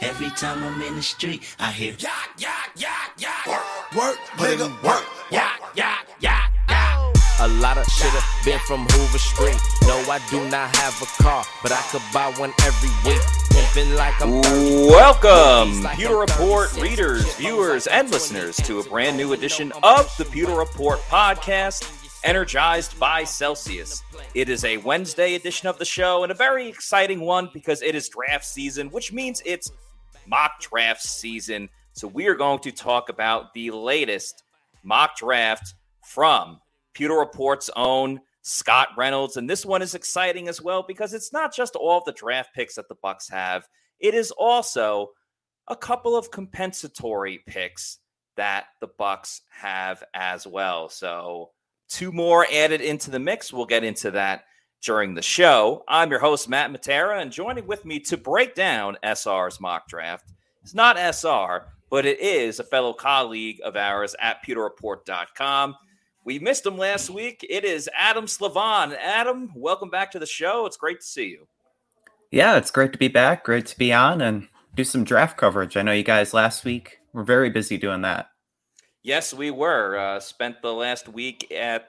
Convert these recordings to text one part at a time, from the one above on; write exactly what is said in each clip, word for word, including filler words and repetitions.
Every time I'm in the street, I hear yak, yak, yak, yak. Work, work, nigga, work, yak, yak, yak, yak. A lot of shit have been from Hoover Street. No, I do not have a car, but I could buy one every week. Like Welcome, Pewter Report readers, viewers, and listeners to a brand new edition of the Pewter Report podcast, energized by Celsius. It is a Wednesday edition of the show and a very exciting one because it is draft season, which means it's mock draft season. So we are going to talk about the latest mock draft from Pewter Report's own Scott Reynolds. And this one is exciting as well because it's not just all of the draft picks that the Bucks have. It is also a couple of compensatory picks that the Bucks have as well. So two more added into the mix. We'll get into that during the show. I'm your host, Matt Matera, and joining with me to break down S R's mock draft. It's not S R, but it is a fellow colleague of ours at Pewter Report dot com. We missed him last week. It is Adam Slavon. Adam, welcome back to the show. It's great to see you. Yeah, it's great to be back. Great to be on and do some draft coverage. I know you guys last week were very busy doing that. Yes, we were. Uh, spent the last week at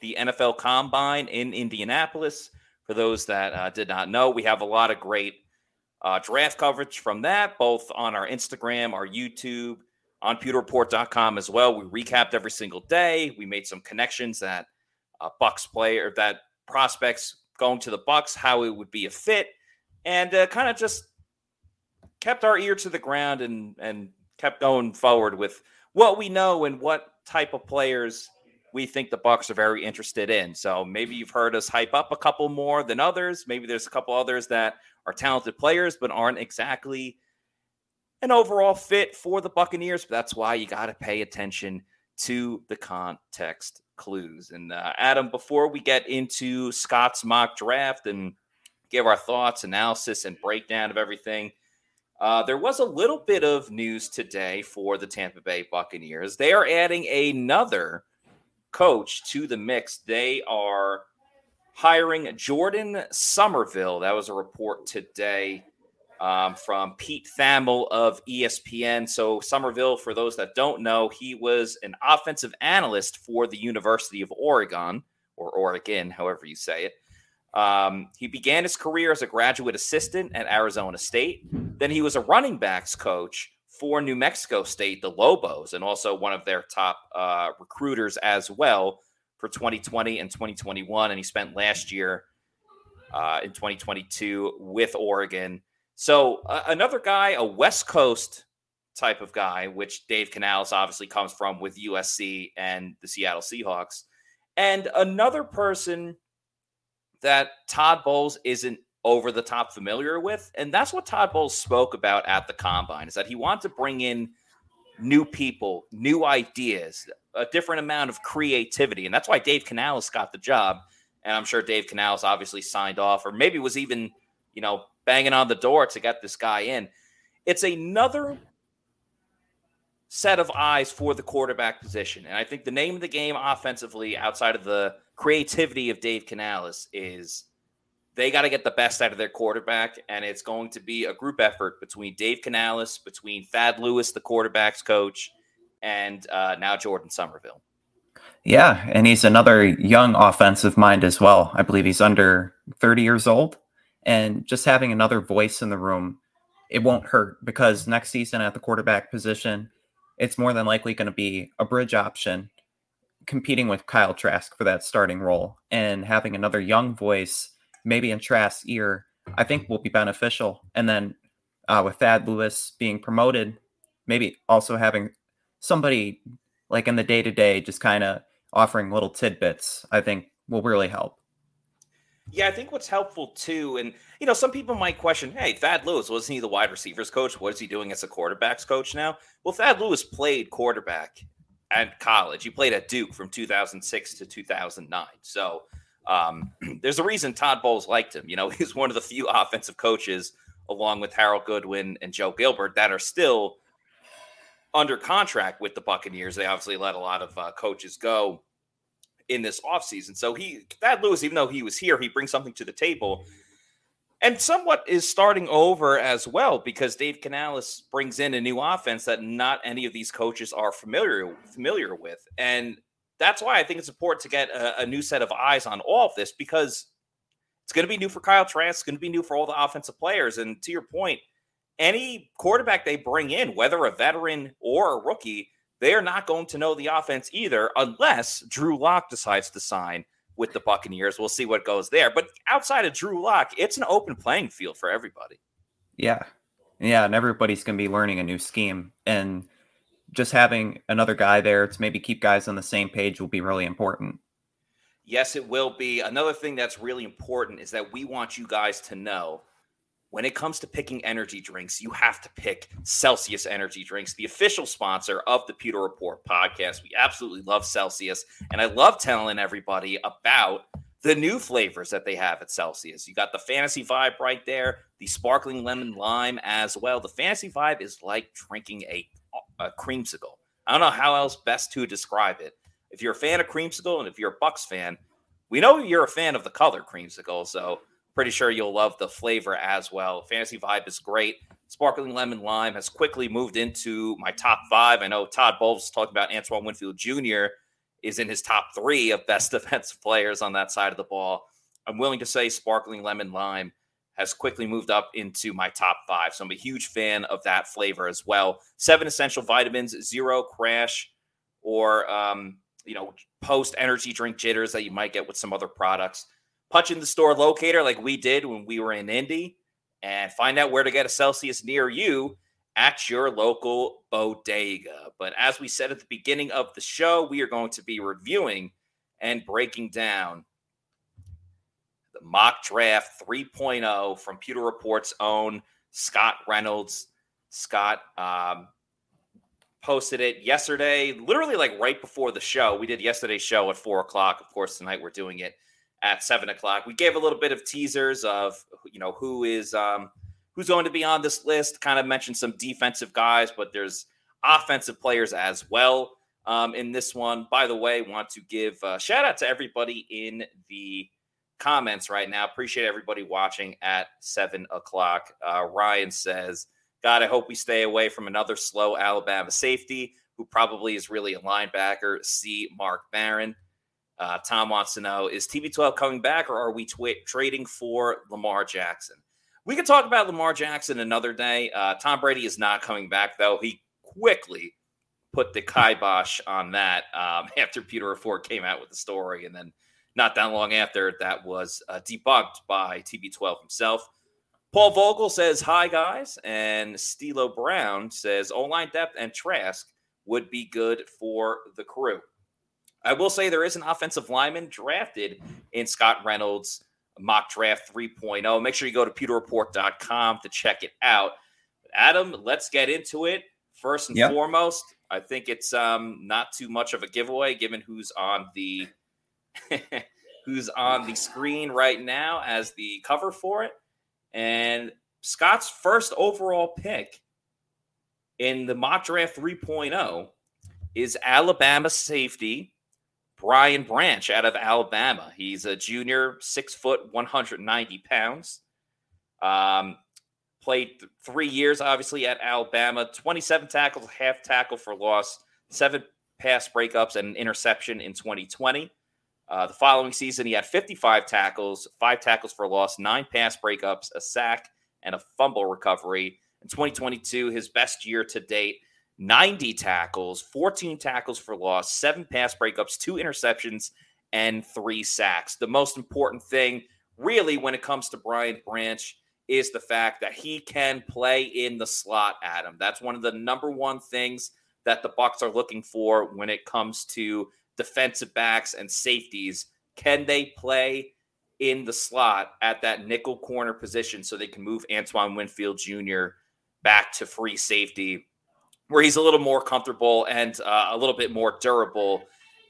the N F L Combine in Indianapolis. For those that uh, did not know, we have a lot of great uh, draft coverage from that, both on our Instagram, our YouTube, on Pewter Report dot com as well. We recapped every single day. We made some connections that uh, Bucks player, that prospects going to the Bucks, how it would be a fit, and uh, kind of just kept our ear to the ground and and kept going forward with what we know and what type of players we think the Bucks are very interested in. So maybe you've heard us hype up a couple more than others. Maybe there's a couple others that are talented players but aren't exactly an overall fit for the Buccaneers. But that's why you got to pay attention to the context clues. And uh, Adam, before we get into Scott's mock draft and give our thoughts, analysis, and breakdown of everything, Uh, there was a little bit of news today for the Tampa Bay Buccaneers. They are adding another coach to the mix. They are hiring Jordan Somerville. That was a report today um, from Pete Thamel of E S P N. So Somerville, for those that don't know, he was an offensive analyst for the University of Oregon, or Oregon, however you say it. Um, he began his career as a graduate assistant at Arizona State. Then he was a running backs coach for New Mexico State, the Lobos, and also one of their top uh, recruiters as well for twenty twenty and twenty twenty-one. And he spent last year uh, in twenty twenty-two with Oregon. So uh, another guy, a West Coast type of guy, which Dave Canales obviously comes from with U S C and the Seattle Seahawks. And another person that Todd Bowles isn't over the top familiar with. And that's what Todd Bowles spoke about at the Combine, is that he wanted to bring in new people, new ideas, a different amount of creativity. And that's why Dave Canales got the job. And I'm sure Dave Canales obviously signed off, or maybe was even, you know, banging on the door to get this guy in. It's another set of eyes for the quarterback position. And I think the name of the game offensively, outside of the creativity of Dave Canales, is they got to get the best out of their quarterback. And it's going to be a group effort between Dave Canales, between Thad Lewis, the quarterback's coach, and uh, now Jordan Somerville. Yeah. And he's another young offensive mind as well. I believe he's under thirty years old, and just having another voice in the room, it won't hurt, because next season at the quarterback position, it's more than likely going to be a bridge option competing with Kyle Trask for that starting role, and having another young voice, maybe in Trask's ear, I think will be beneficial. And then uh, with Thad Lewis being promoted, maybe also having somebody like in the day to day, just kind of offering little tidbits, I think will really help. Yeah, I think what's helpful too, and you know, some people might question, hey, Thad Lewis, wasn't he the wide receivers coach? What is he doing as a quarterback's coach now? Well, Thad Lewis played quarterback at college. He played at Duke from two thousand six to two thousand nine. So um, there's a reason Todd Bowles liked him. You know, he's one of the few offensive coaches, along with Harold Goodwin and Joe Gilbert, that are still under contract with the Buccaneers. They obviously let a lot of uh, coaches go in this offseason. So he, Thad Lewis, even though he was here, he brings something to the table. and somewhat is starting over as well, because Dave Canales brings in a new offense that not any of these coaches are familiar familiar with. And that's why I think it's important to get a, a new set of eyes on all of this, because it's going to be new for Kyle Trask. It's going to be new for all the offensive players. And to your point, any quarterback they bring in, whether a veteran or a rookie, they are not going to know the offense either, unless Drew Lock decides to sign with the Buccaneers. We'll see what goes there. But outside of Drew Lock, it's an open playing field for everybody. Yeah. Yeah, and everybody's going to be learning a new scheme. And just having another guy there to maybe keep guys on the same page will be really important. Yes, it will be. Another thing that's really important is that we want you guys to know, when it comes to picking energy drinks, you have to pick Celsius Energy Drinks, the official sponsor of the Pewter Report podcast. We absolutely love Celsius, and I love telling everybody about the new flavors that they have at Celsius. You got the Fantasy Vibe right there, the Sparkling Lemon Lime as well. The Fantasy Vibe is like drinking a, a creamsicle. I don't know how else best to describe it. If you're a fan of creamsicle, and if you're a Bucs fan, we know you're a fan of the color creamsicle, so pretty sure you'll love the flavor as well. Fantasy Vibe is great. Sparkling Lemon Lime has quickly moved into my top five. I know Todd Bowles talked about Antoine Winfield Junior is in his top three of best defensive players on that side of the ball. I'm willing to say Sparkling Lemon Lime has quickly moved up into my top five. So I'm a huge fan of that flavor as well. Seven essential vitamins, zero crash or, um, you know, post energy drink jitters that you might get with some other products. Punch in the store locator like we did when we were in Indy, and find out where to get a Celsius near you at your local bodega. But as we said at the beginning of the show, we are going to be reviewing and breaking down the mock draft three point oh from Pewter Report's own Scott Reynolds. Scott um, posted it yesterday, literally like right before the show. We did yesterday's show at four o'clock. Of course, tonight we're doing it at seven o'clock. We gave a little bit of teasers of, you know, who is um, who's going to be on this list. Kind of mentioned some defensive guys, but there's offensive players as well um, in this one. By the way, want to give a shout out to everybody in the comments right now. Appreciate everybody watching at seven o'clock. Uh, Ryan says, "God, I hope we stay away from another slow Alabama safety who probably is really a linebacker." See Mark Barron. Uh, Tom wants to know, is T B twelve coming back, or are we tw- trading for Lamar Jackson? We could talk about Lamar Jackson another day. Uh, Tom Brady is not coming back, though. He quickly put the kibosh on that um, after Pewter Report came out with the story. And then not that long after, that was uh, debunked by T B twelve himself. Paul Vogel says, "Hi, guys." And Stilo Brown says, "O-line depth and Trask would be good for the crew." I will say there is an offensive lineman drafted in Scott Reynolds' mock draft three point oh. Make sure you go to Pewter Report dot com to check it out. Adam, let's get into it. First and yep. foremost, I think it's um, not too much of a giveaway given who's on the who's on the screen right now as the cover for it. And Scott's first overall pick in the mock draft three point oh is Alabama safety Brian Branch out of Alabama. He's a junior, six foot, one hundred ninety pounds. Um, played th- three years, obviously, at Alabama. twenty-seven tackles, half tackle for loss, seven pass breakups, and an interception in twenty twenty. Uh, the following season, he had fifty-five tackles, five tackles for loss, nine pass breakups, a sack, and a fumble recovery. In twenty twenty-two, his best year to date, ninety tackles, fourteen tackles for loss, seven pass breakups, two interceptions, and three sacks. The most important thing, really, when it comes to Brian Branch is the fact that he can play in the slot, Adam. That's one of the number one things that the Bucs are looking for when it comes to defensive backs and safeties. Can they play in the slot at that nickel corner position so they can move Antoine Winfield Junior back to free safety, where he's a little more comfortable and uh, a little bit more durable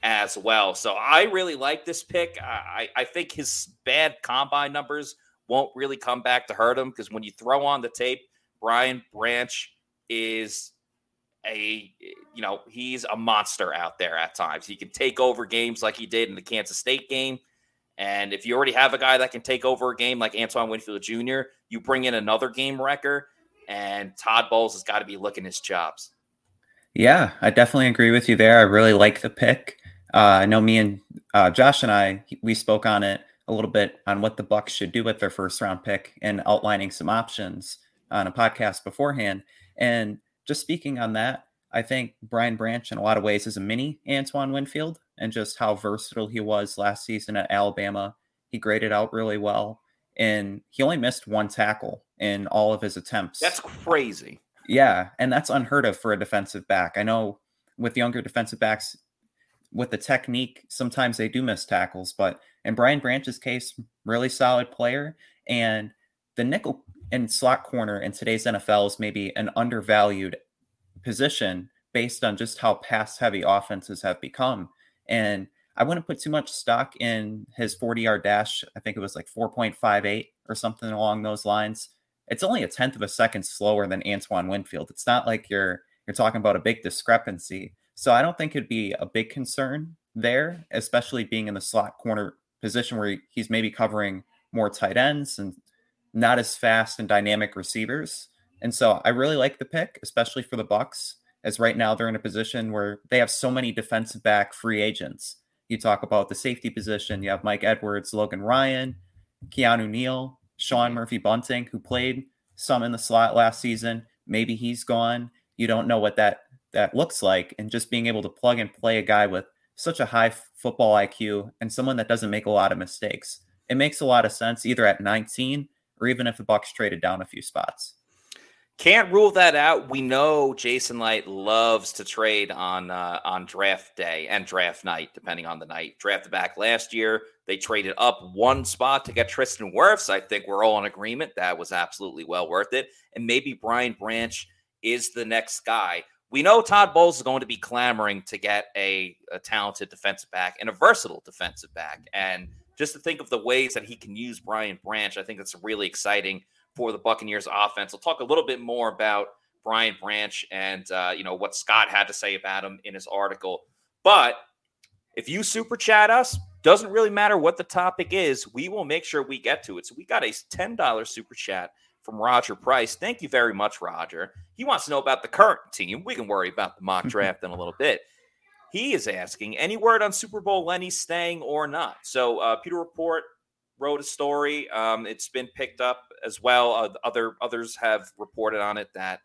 as well. So I really like this pick. I, I think his bad combine numbers won't really come back to hurt him, because when you throw on the tape, Brian Branch is a, you know, he's a monster out there at times. He can take over games like he did in the Kansas State game, And if you already have a guy that can take over a game like Antoine Winfield Junior, you bring in another game wrecker, and Todd Bowles has got to be licking his chops. Yeah, I definitely agree with you there. I really like the pick. Uh, I know me and uh, Josh and I, we spoke on it a little bit on what the Bucs should do with their first round pick and outlining some options on a podcast beforehand. And just speaking on that, I think Brian Branch in a lot of ways is a mini Antoine Winfield, and just how versatile he was last season at Alabama. He graded out really well, and he only missed one tackle in all of his attempts. That's crazy. Yeah, and that's unheard of for a defensive back. I know with younger defensive backs, with the technique, sometimes they do miss tackles, but in Brian Branch's case, really solid player. And the nickel and slot corner in today's N F L is maybe an undervalued position based on just how pass-heavy offenses have become. And I wouldn't put too much stock in his forty-yard dash. I think it was like four point five eight or something along those lines. It's only a tenth of a second slower than Antoine Winfield. It's not like you're you're talking about a big discrepancy. So I don't think it'd be a big concern there, especially being in the slot corner position where he's maybe covering more tight ends and not as fast and dynamic receivers. And so I really like the pick, especially for the Bucs, as right now they're in a position where they have so many defensive back free agents. You talk about the safety position. You have Mike Edwards, Logan Ryan, Keanu Neal, Sean Murphy-Bunting, who played some in the slot last season. Maybe he's gone. You don't know what that that looks like. And just being able to plug and play a guy with such a high f- football I Q and someone that doesn't make a lot of mistakes, it makes a lot of sense either at nineteen or even if the Bucs traded down a few spots. Can't rule that out. We know Jason Light loves to trade on uh, on draft day and draft night, depending on the night. Drafted back last year, they traded up one spot to get Tristan Wirfs. I think we're all in agreement. That was absolutely well worth it. And maybe Brian Branch is the next guy. We know Todd Bowles is going to be clamoring to get a, a talented defensive back and a versatile defensive back. And just to think of the ways that he can use Brian Branch, I think that's really exciting for the Buccaneers offense. We'll talk a little bit more about Brian Branch and uh, you know what Scott had to say about him in his article. But if you super chat us, doesn't really matter what the topic is, we will make sure we get to it. So we got a ten dollars super chat from Roger Price. Thank you very much, Roger. He wants to know about the current team. We can worry about the mock draft in a little bit. He is asking, any word on Super Bowl Lenny staying or not? So uh, Pewter Report wrote a story. Um, it's been picked up as well. Uh, other Others have reported on it that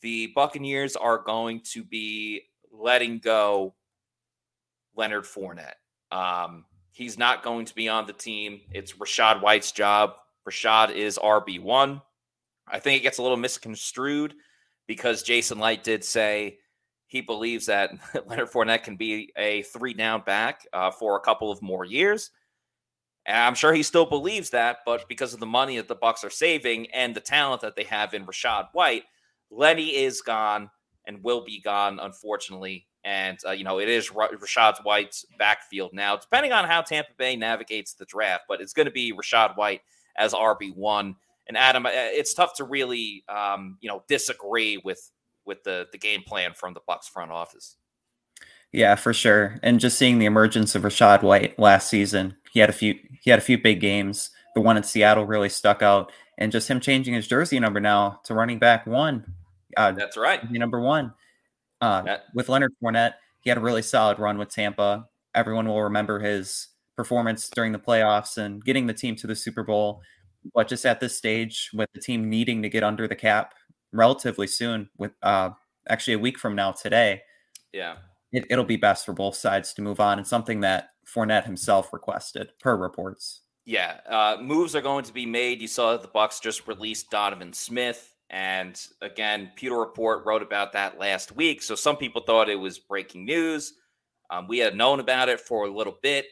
the Buccaneers are going to be letting go Leonard Fournette. Um, he's not going to be on the team. It's Rachaad White's job. Rachaad is R B one. I think it gets a little misconstrued because Jason Light did say he believes that Leonard Fournette can be a three-down back uh, for a couple of more years. And I'm sure he still believes that, but because of the money that the Bucs are saving and the talent that they have in Rachaad White, Lenny is gone and will be gone, unfortunately. And, uh, you know, it is Rachaad White's backfield now, depending on how Tampa Bay navigates the draft, but it's going to be Rachaad White as R B one. And Adam, it's tough to really, um, you know, disagree with with the the game plan from the Bucs front office. Yeah, for sure. And just seeing the emergence of Rachaad White last season, he had a few he had a few big games. The one in Seattle really stuck out, and just him changing his jersey number now to running back one. Uh, That's right, number one. Uh, that- with Leonard Fournette, he had a really solid run with Tampa. Everyone will remember his performance during the playoffs and getting the team to the Super Bowl. But just at this stage, with the team needing to get under the cap relatively soon, with uh, actually a week from now today, yeah, it, it'll be best for both sides to move on. And something that Fournette himself requested, per reports. Yeah, uh, moves are going to be made. You saw that the Bucs just released Donovan Smith. And again, Pewter Report wrote about that last week. So some people thought it was breaking news. Um, we had known about it for a little bit.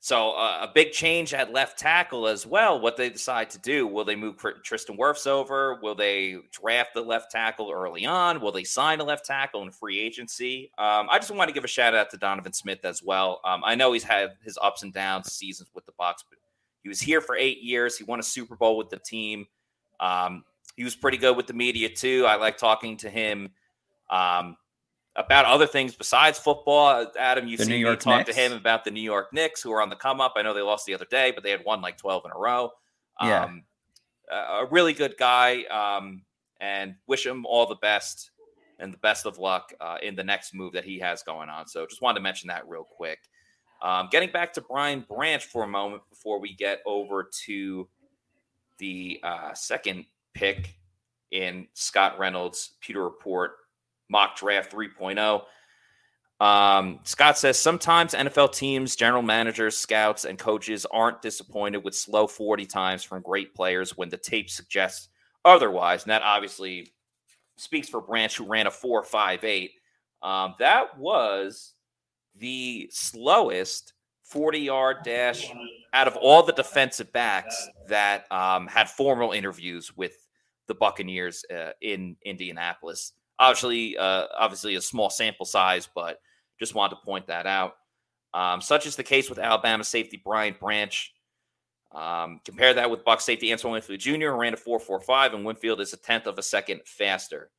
So uh, a big change at left tackle as well, what they decide to do. Will they move Tristan Wirfs over? Will they draft the left tackle early on? Will they sign a left tackle in free agency? Um, I just want to give a shout out to Donovan Smith as well. Um, I know he's had his ups and downs seasons with the Bucs, but he was here for eight years. He won a Super Bowl with the team. Um, he was pretty good with the media too. I like talking to him. Um, about other things besides football. Adam, you've seen me talk to him about the New York Knicks, who are on the come up. I know they lost the other day, but they had won like twelve in a row. Yeah. Um, a really good guy, um, and wish him all the best and the best of luck uh, in the next move that he has going on. So just wanted to mention that real quick. Um, getting back to Brian Branch for a moment before we get over to the uh, second pick in Scott Reynolds' Pewter Report mock draft three point oh. Um, Scott says, sometimes N F L teams, general managers, scouts, and coaches aren't disappointed with slow forty times from great players when the tape suggests otherwise. And that obviously speaks for Branch, who ran a four five eight. Um, that was the slowest forty-yard dash out of all the defensive backs that um, had formal interviews with the Buccaneers uh, in Indianapolis. Obviously, uh, obviously a small sample size, but just wanted to point that out. Um, such is the case with Alabama safety Brian Branch. Um, compare that with Bucs safety Antoine Winfield Junior, who ran a four four five, and Winfield is a tenth of a second faster.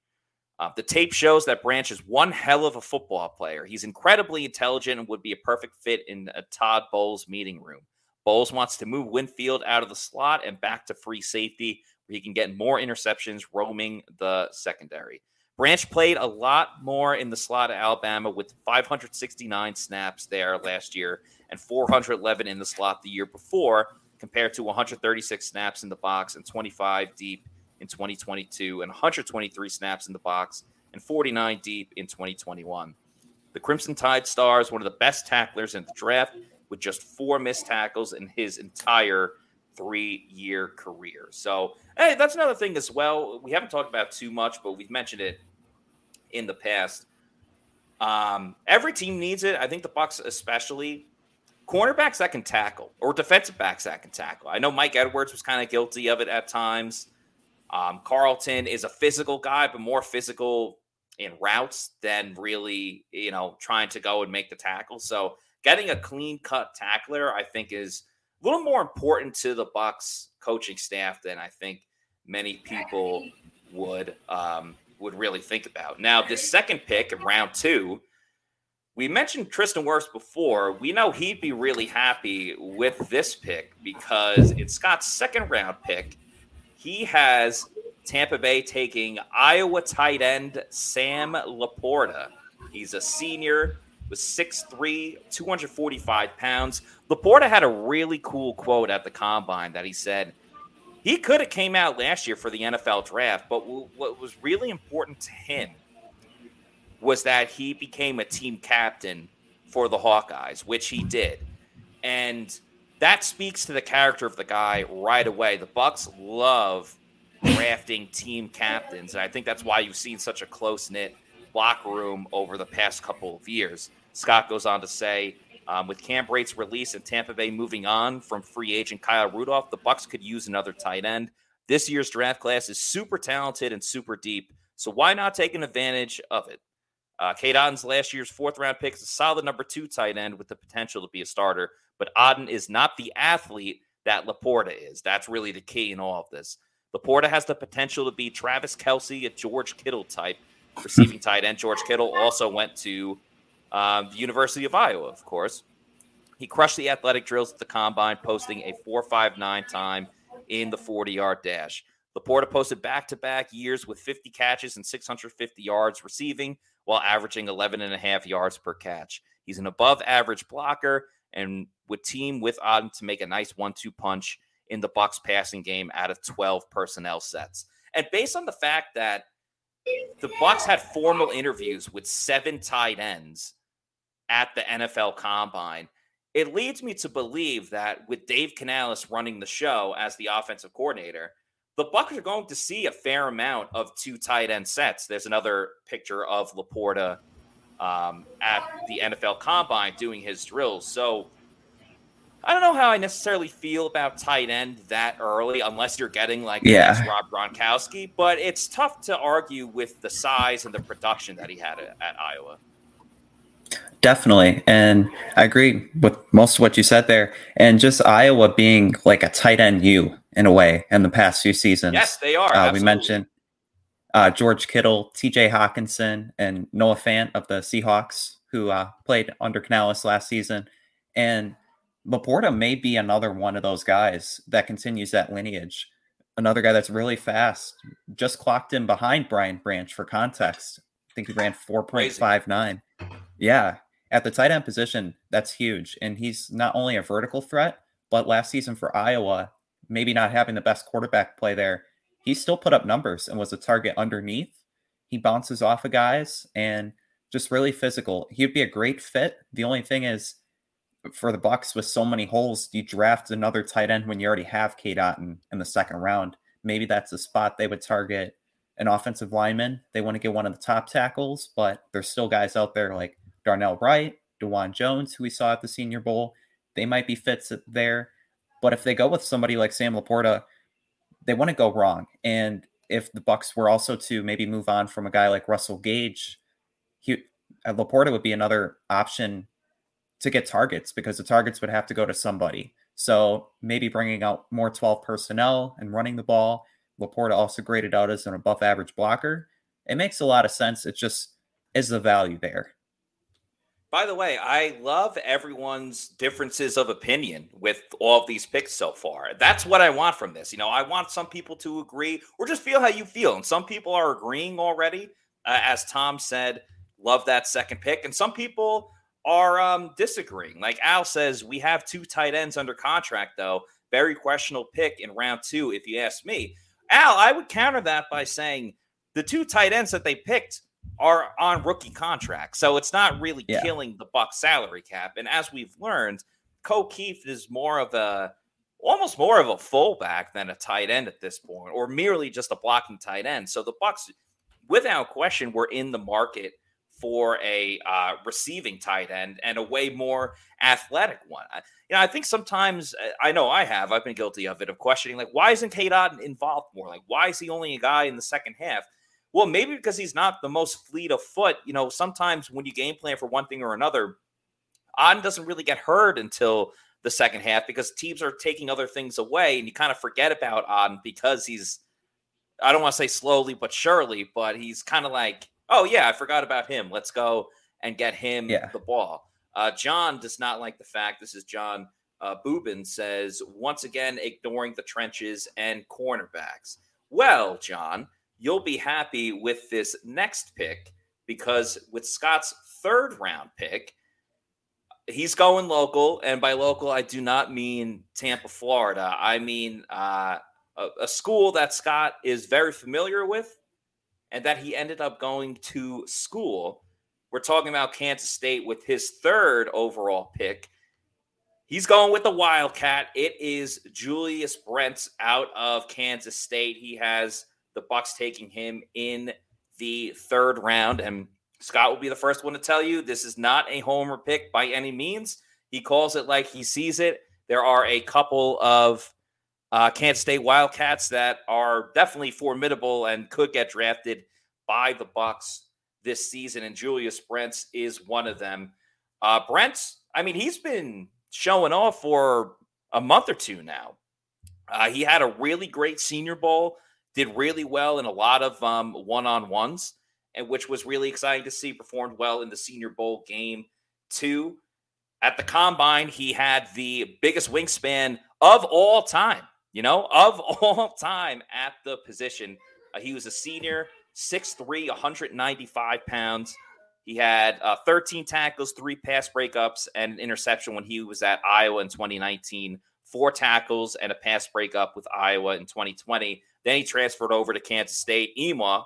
Uh, the tape shows that Branch is one hell of a football player. He's incredibly intelligent and would be a perfect fit in a Todd Bowles meeting room. Bowles wants to move Winfield out of the slot and back to free safety, where he can get more interceptions roaming the secondary. Branch played a lot more in the slot at Alabama, with five hundred sixty-nine snaps there last year and four hundred eleven in the slot the year before, compared to one hundred thirty-six snaps in the box and twenty-five deep in twenty twenty-two, and one hundred twenty-three snaps in the box and forty-nine deep in twenty twenty-one. The Crimson Tide star is one of the best tacklers in the draft, with just four missed tackles in his entire three-year career. So, hey, that's another thing as well. We haven't talked about too much, but we've mentioned it in the past. Um, every team needs it. I think the Bucs especially. Cornerbacks that can tackle, or defensive backs that can tackle. I know Mike Edwards was kind of guilty of it at times. Um, Carlton is a physical guy, but more physical in routes than really, you know, trying to go and make the tackle. So getting a clean-cut tackler, I think, is a little more important to the Bucs coaching staff than I think many people would um, would really think about. Now, this second pick in round two, we mentioned Tristan Wirfs before. We know he'd be really happy with this pick because it's Scott's second-round pick. He has Tampa Bay taking Iowa tight end Sam Laporta. He's a senior, was six three, two hundred forty-five pounds. Laporta had a really cool quote at the Combine that he said he could have came out last year for the N F L draft, but w- what was really important to him was that he became a team captain for the Hawkeyes, which he did. And that speaks to the character of the guy right away. The Bucs love drafting team captains, and I think that's why you've seen such a close-knit locker room over the past couple of years. Scott goes on to say, um, with Cam Brate's release and Tampa Bay moving on from free agent Kyle Rudolph, the Bucs could use another tight end. This year's draft class is super talented and super deep, so why not take an advantage of it? Uh, Cade Otton's last year's fourth-round pick is a solid number two tight end with the potential to be a starter, but Otton is not the athlete that Laporta is. That's really the key in all of this. Laporta has the potential to be Travis Kelce, a George Kittle type receiving tight end. George Kittle also went to um, the University of Iowa, of course. He crushed the athletic drills at the Combine, posting a four five nine time in the forty-yard dash. Laporta posted back-to-back years with fifty catches and six hundred fifty yards receiving, while averaging eleven and a half yards per catch. He's an above-average blocker and would team with Otton to make a nice one two punch in the Bucs passing game out of twelve personnel sets. And based on the fact that the Bucs had formal interviews with seven tight ends at the N F L Combine, it leads me to believe that with Dave Canales running the show as the offensive coordinator, the Bucs are going to see a fair amount of two tight end sets. There's another picture of Laporta um, at the N F L Combine doing his drills. So I don't know how I necessarily feel about tight end that early, unless you're getting like yeah. Rob Gronkowski. But it's tough to argue with the size and the production that he had at, at Iowa. Definitely. And I agree with most of what you said there. And just Iowa being like a tight end U in a way in the past few seasons. Yes, they are. Uh, we mentioned uh, George Kittle, T J Hockenson, and Noah Fant of the Seahawks, who uh, played under Canales last season. And Laporta may be another one of those guys that continues that lineage. Another guy that's really fast, just clocked in behind Brian Branch for context. I think he ran four point five nine. Yeah, at the tight end position, that's huge. And he's not only a vertical threat, but last season for Iowa, maybe not having the best quarterback play there, he still put up numbers and was a target underneath. He bounces off of guys and just really physical. He'd be a great fit. The only thing is, for the Bucs, with so many holes, you draft another tight end when you already have Cade Otton in the second round. Maybe that's a spot they would target an offensive lineman. They want to get one of the top tackles, but there's still guys out there like Darnell Wright, DeJuan Jones, who we saw at the Senior Bowl. They might be fits there. But if they go with somebody like Sam Laporta, they wouldn't go wrong. And if the Bucs were also to maybe move on from a guy like Russell Gage, he, Laporta would be another option to get targets, because the targets would have to go to somebody. So maybe bringing out more twelve personnel and running the ball. Laporta also graded out as an above average blocker. It makes a lot of sense. It just is the value there. By the way, I love everyone's differences of opinion with all of these picks so far. That's what I want from this. You know, I want some people to agree or just feel how you feel. And some people are agreeing already. Uh, as Tom said, love that second pick. And some people are um, disagreeing. Like Al says, we have two tight ends under contract, though. Very questionable pick in round two, if you ask me. Al, I would counter that by saying the two tight ends that they picked are on rookie contracts, so it's not really yeah. killing the Bucs salary cap. And as we've learned, Ko Keefe is more of a, almost more of a fullback than a tight end at this point, or merely just a blocking tight end. So the Bucs, without question, were in the market for a uh, receiving tight end and a way more athletic one. I, you know, I think sometimes, I know I have, I've been guilty of it, of questioning, like, why isn't Cade Otton involved more? Like, why is he only a guy in the second half? Well, maybe because he's not the most fleet of foot. You know, sometimes when you game plan for one thing or another, Otton doesn't really get heard until the second half because teams are taking other things away, and you kind of forget about Otton because he's, I don't want to say slowly but surely, but he's kind of like, oh, yeah, I forgot about him. Let's go and get him yeah. the ball. Uh, John does not like the fact, this is John uh, Boobin, says, once again, ignoring the trenches and cornerbacks. Well, John, you'll be happy with this next pick because with Scott's third round pick, he's going local. And by local, I do not mean Tampa, Florida. I mean uh, a, a school that Scott is very familiar with, and that he ended up going to school. We're talking about Kansas State with his third overall pick. He's going with the Wildcat. It is Julius Brents out of Kansas State. He has the Bucs taking him in the third round. And Scott will be the first one to tell you this is not a homer pick by any means. He calls it like he sees it. There are a couple of Uh, Kansas State Wildcats that are definitely formidable and could get drafted by the Bucs this season, and Julius Brents is one of them. Uh, Brents, I mean, he's been showing off for a month or two now. Uh, he had a really great Senior Bowl, did really well in a lot of um, one-on-ones, and which was really exciting to see, performed well in the Senior Bowl game too. At the Combine, he had the biggest wingspan of all time. You know, of all time at the position. Uh, he was a senior, six foot three, one hundred ninety-five pounds. He had uh, thirteen tackles, three pass breakups, and an interception when he was at Iowa in twenty nineteen. Four tackles and a pass breakup with Iowa in twenty twenty. Then he transferred over to Kansas State, E M A.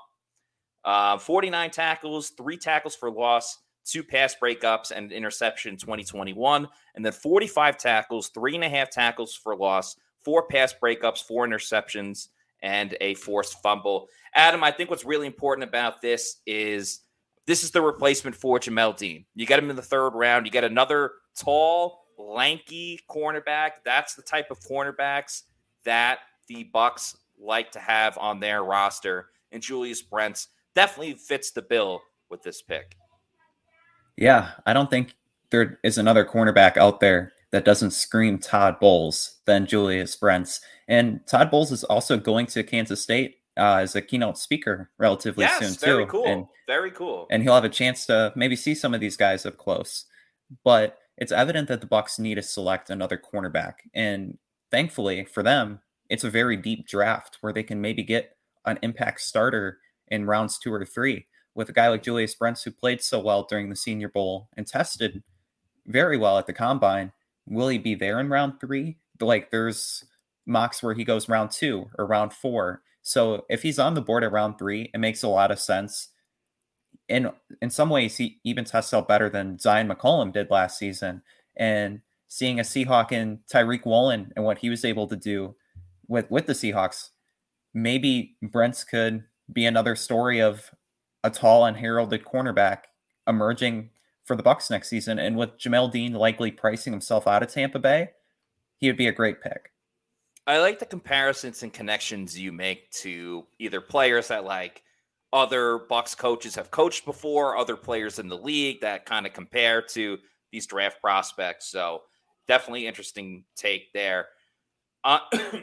Uh, forty-nine tackles, three tackles for loss, two pass breakups, and an interception in twenty twenty-one. And then forty-five tackles, three and a half tackles for loss, four pass breakups, four interceptions, and a forced fumble. Adam, I think what's really important about this is this is the replacement for Jamel Dean. You get him in the third round. You get another tall, lanky cornerback. That's the type of cornerbacks that the Bucs like to have on their roster. And Julius Brents definitely fits the bill with this pick. Yeah, I don't think there is another cornerback out there that doesn't scream Todd Bowles than Julius Brents. And Todd Bowles is also going to Kansas State uh, as a keynote speaker relatively yes, soon, very too. Cool. And, very cool. And he'll have a chance to maybe see some of these guys up close. But it's evident that the Bucs need to select another cornerback. And thankfully for them, it's a very deep draft where they can maybe get an impact starter in rounds two or three with a guy like Julius Brents, who played so well during the Senior Bowl and tested very well at the Combine. Will he be there in round three? Like, there's mocks where he goes round two or round four. So if he's on the board at round three, it makes a lot of sense. In in some ways, he even tests out better than Zion McCollum did last season. And seeing a Seahawk in Tyreek Woolen and what he was able to do with, with the Seahawks, maybe Brents could be another story of a tall, unheralded cornerback emerging for the Bucs next season. And with Jamel Dean likely pricing himself out of Tampa Bay, he would be a great pick. I like the comparisons and connections you make to either players that, like, other Bucs coaches have coached before, other players in the league that kind of compare to these draft prospects. So definitely interesting take there. Uh,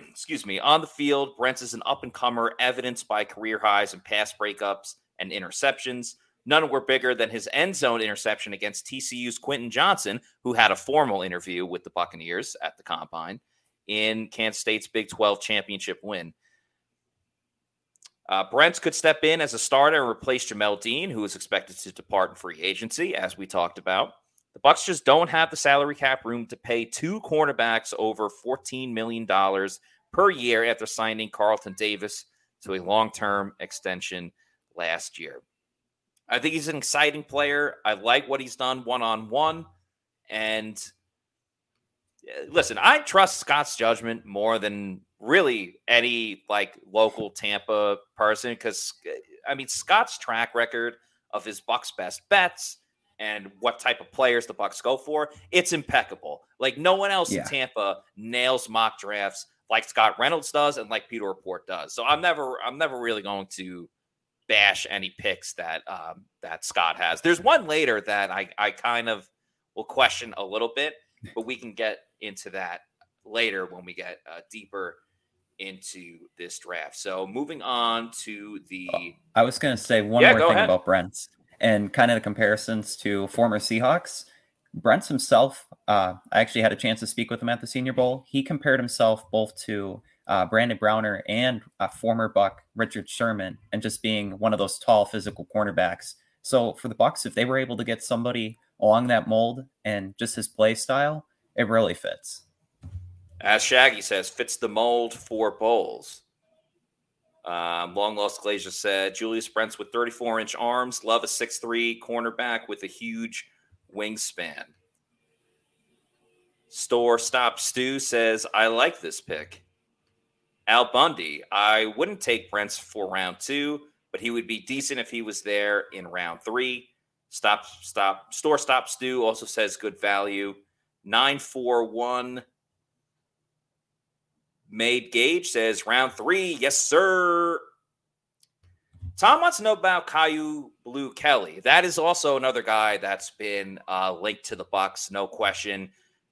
excuse me. On the field, Brents is an up-and-comer, evidenced by career highs and pass breakups and interceptions. None were bigger than his end zone interception against T C U's Quentin Johnson, who had a formal interview with the Buccaneers at the Combine in Kansas State's Big twelve championship win. Uh, Brents could step in as a starter and replace Jamel Dean, who is expected to depart in free agency, as we talked about. The Bucs just don't have the salary cap room to pay two cornerbacks over fourteen million dollars per year after signing Carlton Davis to a long-term extension last year. I think he's an exciting player. I like what he's done one-on-one. And listen, I trust Scott's judgment more than really any like local Tampa person because, I mean, Scott's track record of his Bucs best bets and what type of players the Bucs go for, it's impeccable. Like, no one else yeah. in Tampa nails mock drafts like Scott Reynolds does and like Pewter Report does. So I'm never I'm never really going to bash any picks that um, that Scott has. There's one later that I, I kind of will question a little bit, but we can get into that later when we get uh, deeper into this draft. So moving on to the... Oh, I was going to say one yeah, more thing ahead. about Brents. And kind of the comparisons to former Seahawks, Brents himself, uh, I actually had a chance to speak with him at the Senior Bowl. He compared himself both to uh, Brandon Browner and a former Buck, Richard Sherman, and just being one of those tall physical cornerbacks. So for the Bucs, if they were able to get somebody along that mold and just his play style, it really fits. As Shaggy says, fits the mold for Bowles. Um, Long Lost Glacier said, Julius Brents with thirty-four inch arms, love a six three cornerback with a huge wingspan. Store Stop Stew says, I like this pick. Al Bundy, I wouldn't take Brents for round two, but he would be decent if he was there in round three. Stop, stop, Store Stop Stew also says good value. nine four one Made Gage says, round three. Yes, sir. Tom wants to know about Caillou Blue Kelly. That is also another guy that's been uh, linked to the Bucs, no question.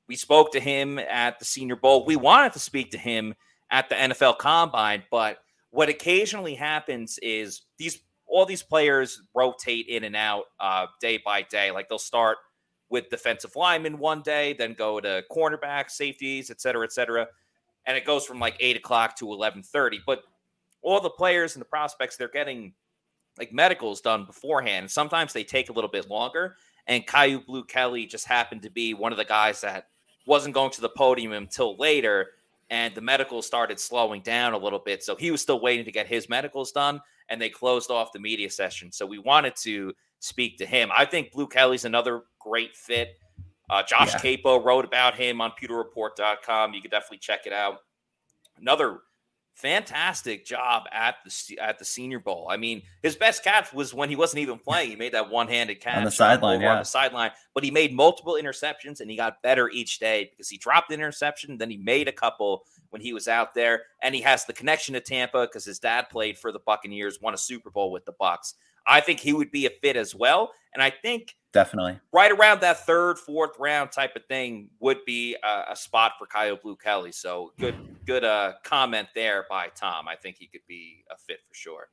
We spoke to him at the Senior Bowl. We wanted to speak to him at the N F L Combine, but what occasionally happens is these all these players rotate in and out uh, day by day. Like, they'll start with defensive linemen one day, then go to cornerback, safeties, et cetera, et cetera. And it goes from like eight o'clock to eleven thirty. But all the players and the prospects, they're getting like medicals done beforehand. And sometimes they take a little bit longer. And Caillou Blue Kelly just happened to be one of the guys that wasn't going to the podium until later. And the medicals started slowing down a little bit. So he was still waiting to get his medicals done. And they closed off the media session. So we wanted to speak to him. I think Blue Kelly's another great fit. Uh, Josh yeah. Capo wrote about him on Pewter Report dot com. You can definitely check it out. Another fantastic job at the at the Senior Bowl. I mean, his best catch was when he wasn't even playing. He made that one-handed catch on the sideline, yeah. on the sideline. But he made multiple interceptions, and he got better each day because he dropped an interception, then he made a couple when he was out there. And he has the connection to Tampa because his dad played for the Buccaneers, won a Super Bowl with the Bucs. I think he would be a fit as well. And I think definitely right around that third, fourth round type of thing would be a, a spot for Kyle Blue Kelly. So good, good uh, comment there by Tom. I think he could be a fit for sure.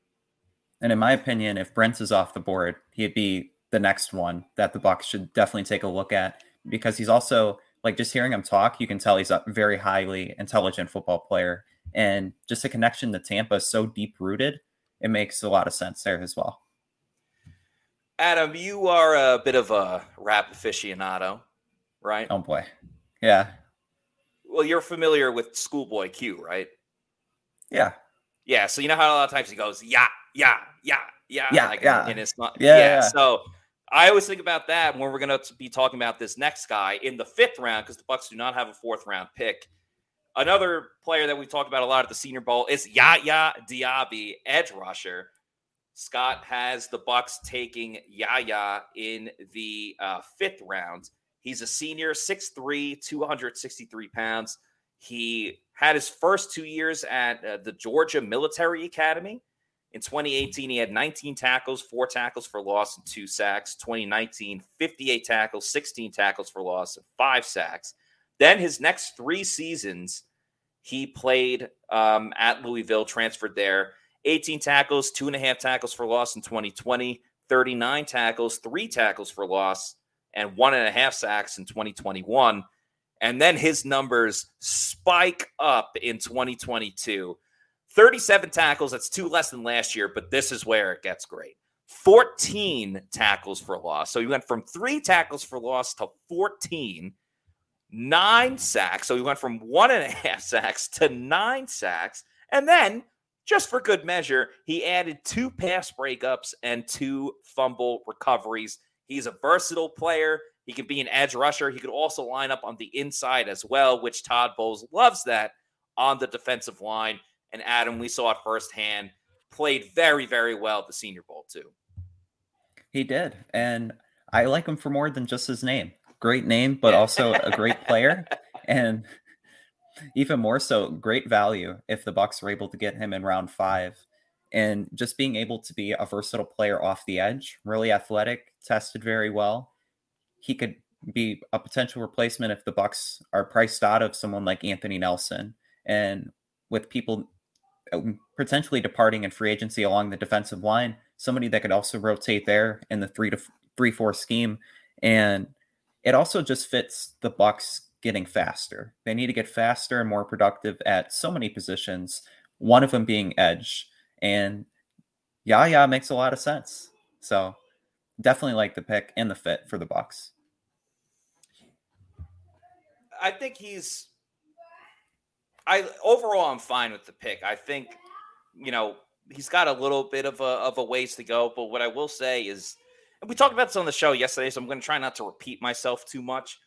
And in my opinion, if Brents is off the board, he'd be the next one that the Bucs should definitely take a look at, because he's also, like, just hearing him talk, you can tell he's a very highly intelligent football player. And just a connection to Tampa is so deep-rooted, it makes a lot of sense there as well. Adam, you are a bit of a rap aficionado, right? Oh, boy. Yeah. Well, you're familiar with Schoolboy Q, right? Yeah. Yeah, so you know how a lot of times he goes, yeah, yeah, yeah, yeah. Yeah, like, yeah. And it's not, yeah, yeah. yeah. So I always think about that when we're going to be talking about this next guy in the fifth round, because the Bucs do not have a fourth round pick. Another player that we've talked about a lot at the Senior Bowl is Yaya Diaby, edge rusher. Scott has the Bucs taking Yaya in the uh, fifth round. He's a senior, six three, two hundred sixty-three pounds. He had his first two years at uh, the Georgia Military Academy. In twenty eighteen, he had nineteen tackles, four tackles for loss, and two sacks. twenty nineteen, fifty-eight tackles, sixteen tackles for loss, and five sacks. Then his next three seasons, he played um, at Louisville, transferred there. eighteen tackles, two and a half tackles for loss in twenty twenty, thirty-nine tackles, three tackles for loss, and one and a half sacks in twenty twenty-one. And then his numbers spike up in twenty twenty-two. thirty-seven tackles, that's two less than last year, but this is where it gets great. fourteen tackles for loss. So he went from three tackles for loss to fourteen. Nine sacks. So he went from one and a half sacks to nine sacks. And then, just for good measure, he added two pass breakups and two fumble recoveries. He's a versatile player. He can be an edge rusher. He could also line up on the inside as well, which Todd Bowles loves that on the defensive line. And Adam, we saw it firsthand, played very, very well at the Senior Bowl too. He did. And I like him for more than just his name. Great name, but also a great player, and even more so, great value if the Bucs were able to get him in round five. And just being able to be a versatile player off the edge, really athletic, tested very well. He could be a potential replacement if the Bucs are priced out of someone like Anthony Nelson. And with people potentially departing in free agency along the defensive line, somebody that could also rotate there in the three to three, four scheme. And it also just fits the Bucs getting faster. They need to get faster and more productive at so many positions, one of them being edge. And Yaya makes a lot of sense. So definitely like the pick and the fit for the Bucs. I think he's I overall I'm fine with the pick. I think, you know, he's got a little bit of a of a ways to go, but what I will say is, and we talked about this on the show yesterday, so I'm going to try not to repeat myself too much.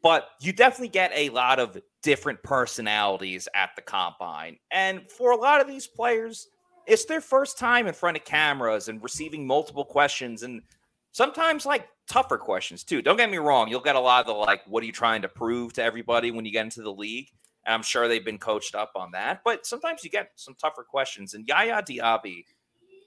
But you definitely get a lot of different personalities at the Combine. And for a lot of these players, it's their first time in front of cameras and receiving multiple questions, and sometimes, like, tougher questions, too. Don't get me wrong. You'll get a lot of the, like, what are you trying to prove to everybody when you get into the league? And I'm sure they've been coached up on that. But sometimes you get some tougher questions. And Yaya Diaby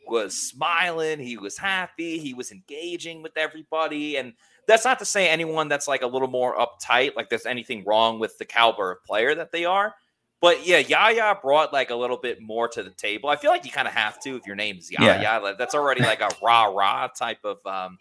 was smiling, he was happy, he was engaging with everybody. And that's not to say anyone that's like a little more uptight, like there's anything wrong with the caliber of player that they are. But yeah, Yaya brought like a little bit more to the table. I feel like you kind of have to if your name is Yaya. Yeah. That's already like a rah-rah type of um,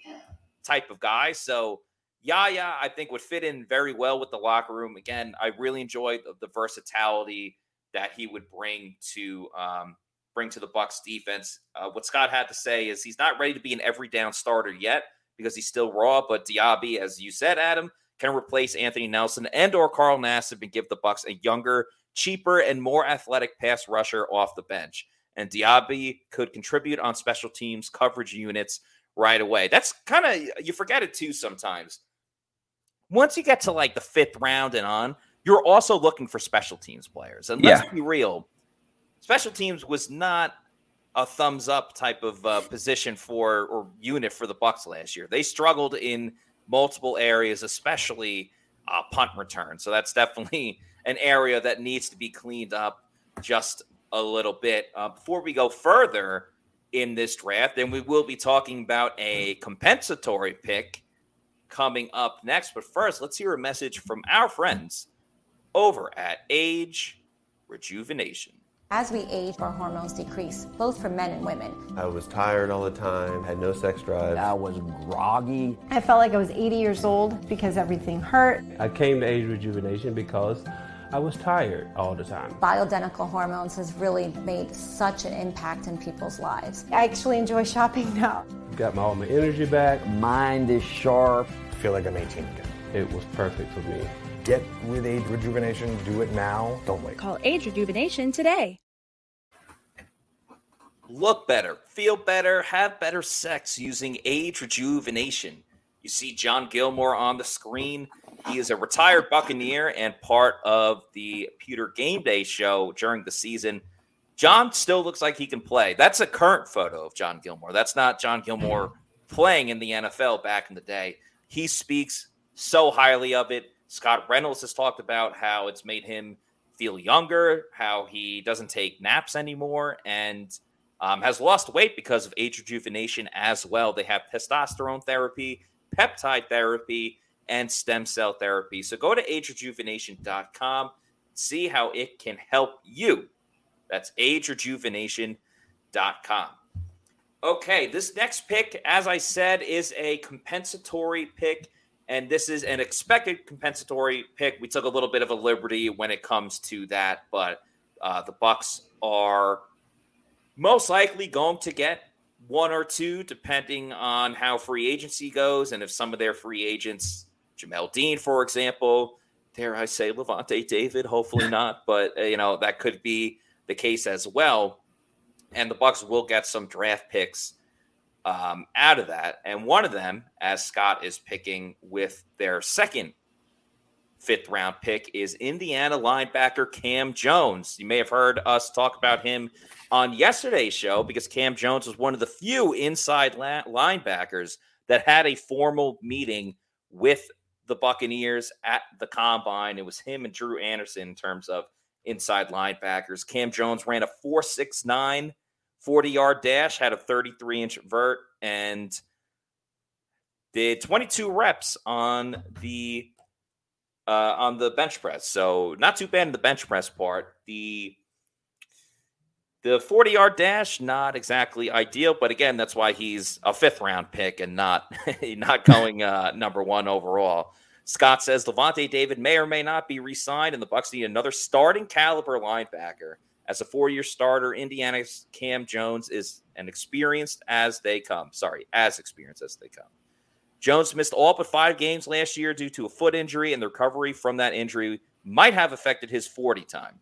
type of guy. So Yaya, I think, would fit in very well with the locker room. Again, I really enjoyed the, the versatility that he would bring to um, – bring to the Bucs defense. Uh, what Scott had to say is he's not ready to be an every down starter yet because he's still raw, but Diaby, as you said, Adam, can replace Anthony Nelson and or Carl Nassib and give the Bucs a younger, cheaper, and more athletic pass rusher off the bench. And Diaby could contribute on special teams, coverage units right away. That's kind of, you forget it too sometimes. Once you get to like the fifth round and on, you're also looking for special teams players. And let's yeah. be real. Special teams was not a thumbs up type of uh, position for or unit for the Bucs last year. They struggled in multiple areas, especially uh, punt return. So that's definitely an area that needs to be cleaned up just a little bit. Uh, before we go further, in this draft. And we will be talking about a compensatory pick coming up next. But first, let's hear a message from our friends over at Age Rejuvenation. As we age, our hormones decrease, both for men and women. I was tired all the time, had no sex drive. I was groggy. I felt like I was eighty years old because everything hurt. I came to Age Rejuvenation because I was tired all the time. Bioidentical hormones has really made such an impact in people's lives. I actually enjoy shopping now. Got my, all my energy back. Mind is sharp. I feel like I'm eighteen again. It was perfect for me. Get with Age Rejuvenation. Do it now. Don't wait. Call Age Rejuvenation today. Look better, feel better, have better sex using Age Rejuvenation. You see John Gilmore on the screen. He is a retired Buccaneer and part of the Pewter Game Day show during the season. John still looks like he can play. That's a current photo of John Gilmore. That's not John Gilmore playing in the N F L back in the day. He speaks so highly of it. Scott Reynolds has talked about how it's made him feel younger, how he doesn't take naps anymore, and um, has lost weight because of Age Rejuvenation as well. They have testosterone therapy, peptide therapy, and stem cell therapy. So go to age rejuvenation dot com, see how it can help you. That's age rejuvenation dot com. Okay, this next pick, as I said, is a compensatory pick. And this is an expected compensatory pick. We took a little bit of a liberty when it comes to that, but uh, the Bucs are most likely going to get one or two, depending on how free agency goes. And if some of their free agents, Jamel Dean, for example, dare I say Lavonte David, hopefully not, but you know, that could be the case as well. And the Bucs will get some draft picks Um, out of that. And one of them, as Scott is picking with their second fifth round pick, is Indiana linebacker Cam Jones. You may have heard us talk about him on yesterday's show because Cam Jones was one of the few inside la- linebackers that had a formal meeting with the Buccaneers at the Combine. It was him and Drew Anderson in terms of inside linebackers. Cam Jones ran a four six nine forty-yard dash, had a thirty-three inch vert, and did twenty-two reps on the uh, on the bench press. So not too bad in the bench press part. The the forty-yard dash, not exactly ideal, but again, that's why he's a fifth-round pick and not, not going uh, number one overall. Scott says Lavonte David may or may not be re-signed, and the Bucs need another starting caliber linebacker. As a four-year starter, Indiana's Cam Jones is an experienced as they come. Sorry, as experienced as they come. Jones missed all but five games last year due to a foot injury, and the recovery from that injury might have affected his forty time.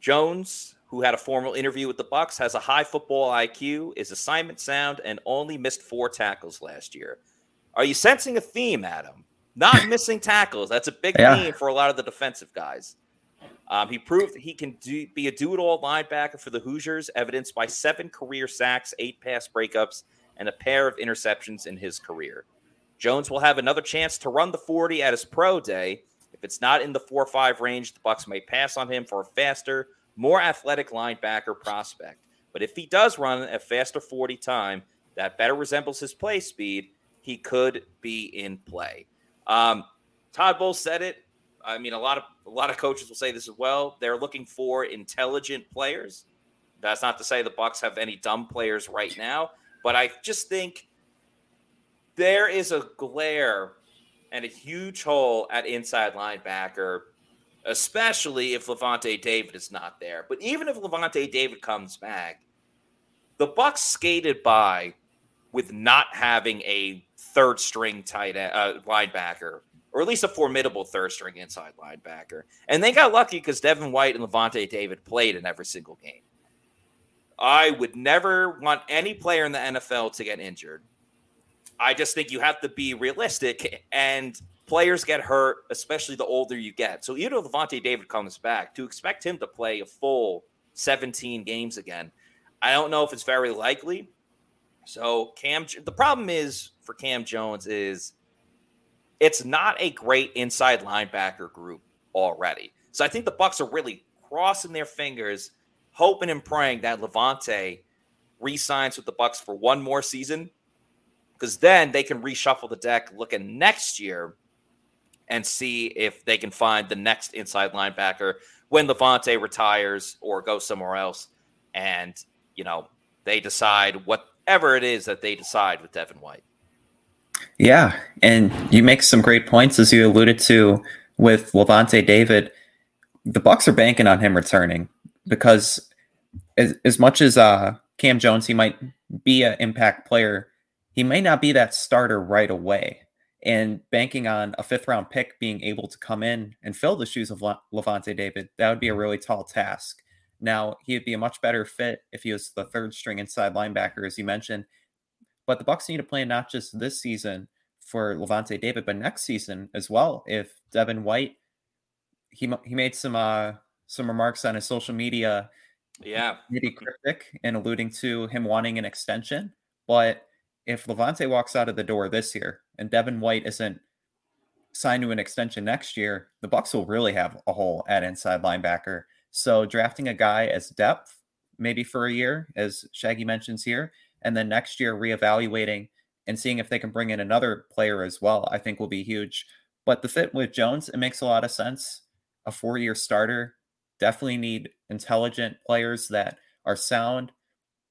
Jones, who had a formal interview with the Bucs, has a high football I Q, is assignment sound, and only missed four tackles last year. Are you sensing a theme, Adam? Not missing tackles. That's a big yeah. theme for a lot of the defensive guys. Um, he proved that he can do, be a do-it-all linebacker for the Hoosiers, evidenced by seven career sacks, eight pass breakups, and a pair of interceptions in his career. Jones will have another chance to run the forty at his pro day. If it's not in the four five range, the Bucs may pass on him for a faster, more athletic linebacker prospect. But if he does run a faster forty time that better resembles his play speed, he could be in play. Um, Todd Bowles said it. I mean, a lot of a lot of coaches will say this as well. They're looking for intelligent players. That's not to say the Bucs have any dumb players right now, but I just think there is a glare and a huge hole at inside linebacker, especially if Lavonte David is not there. But even if Lavonte David comes back, the Bucs skated by with not having a third-string tight end, uh, linebacker, or at least a formidable third-string inside linebacker. And they got lucky because Devin White and Lavonte David played in every single game. I would never want any player in the N F L to get injured. I just think you have to be realistic, and players get hurt, especially the older you get. So even if Lavonte David comes back, to expect him to play a full seventeen games again, I don't know if it's very likely. So Cam, the problem is for Cam Jones is, it's not a great inside linebacker group already. So I think the Bucs are really crossing their fingers, hoping and praying that Lavonte re-signs with the Bucs for one more season, because then they can reshuffle the deck looking next year and see if they can find the next inside linebacker when Lavonte retires or goes somewhere else. And, you know, they decide whatever it is that they decide with Devin White. Yeah. And you make some great points, as you alluded to with Lavonte David. The Bucs are banking on him returning, because as, as much as uh, Cam Jones, he might be an impact player, he may not be that starter right away. And banking on a fifth round pick being able to come in and fill the shoes of La- Lavonte David, that would be a really tall task. Now, he'd be a much better fit if he was the third string inside linebacker, as you mentioned. But the Bucs need a plan not just this season for Lavonte David, but next season as well. If Devin White, he he made some uh, some remarks on his social media, yeah, pretty cryptic, and alluding to him wanting an extension. But if Lavonte walks out of the door this year and Devin White isn't signed to an extension next year, the Bucs will really have a hole at inside linebacker. So drafting a guy as depth, maybe for a year, as Shaggy mentions here, and then next year reevaluating and seeing if they can bring in another player as well, I think will be huge. But the fit with Jones, it makes a lot of sense. A four-year starter, definitely need intelligent players that are sound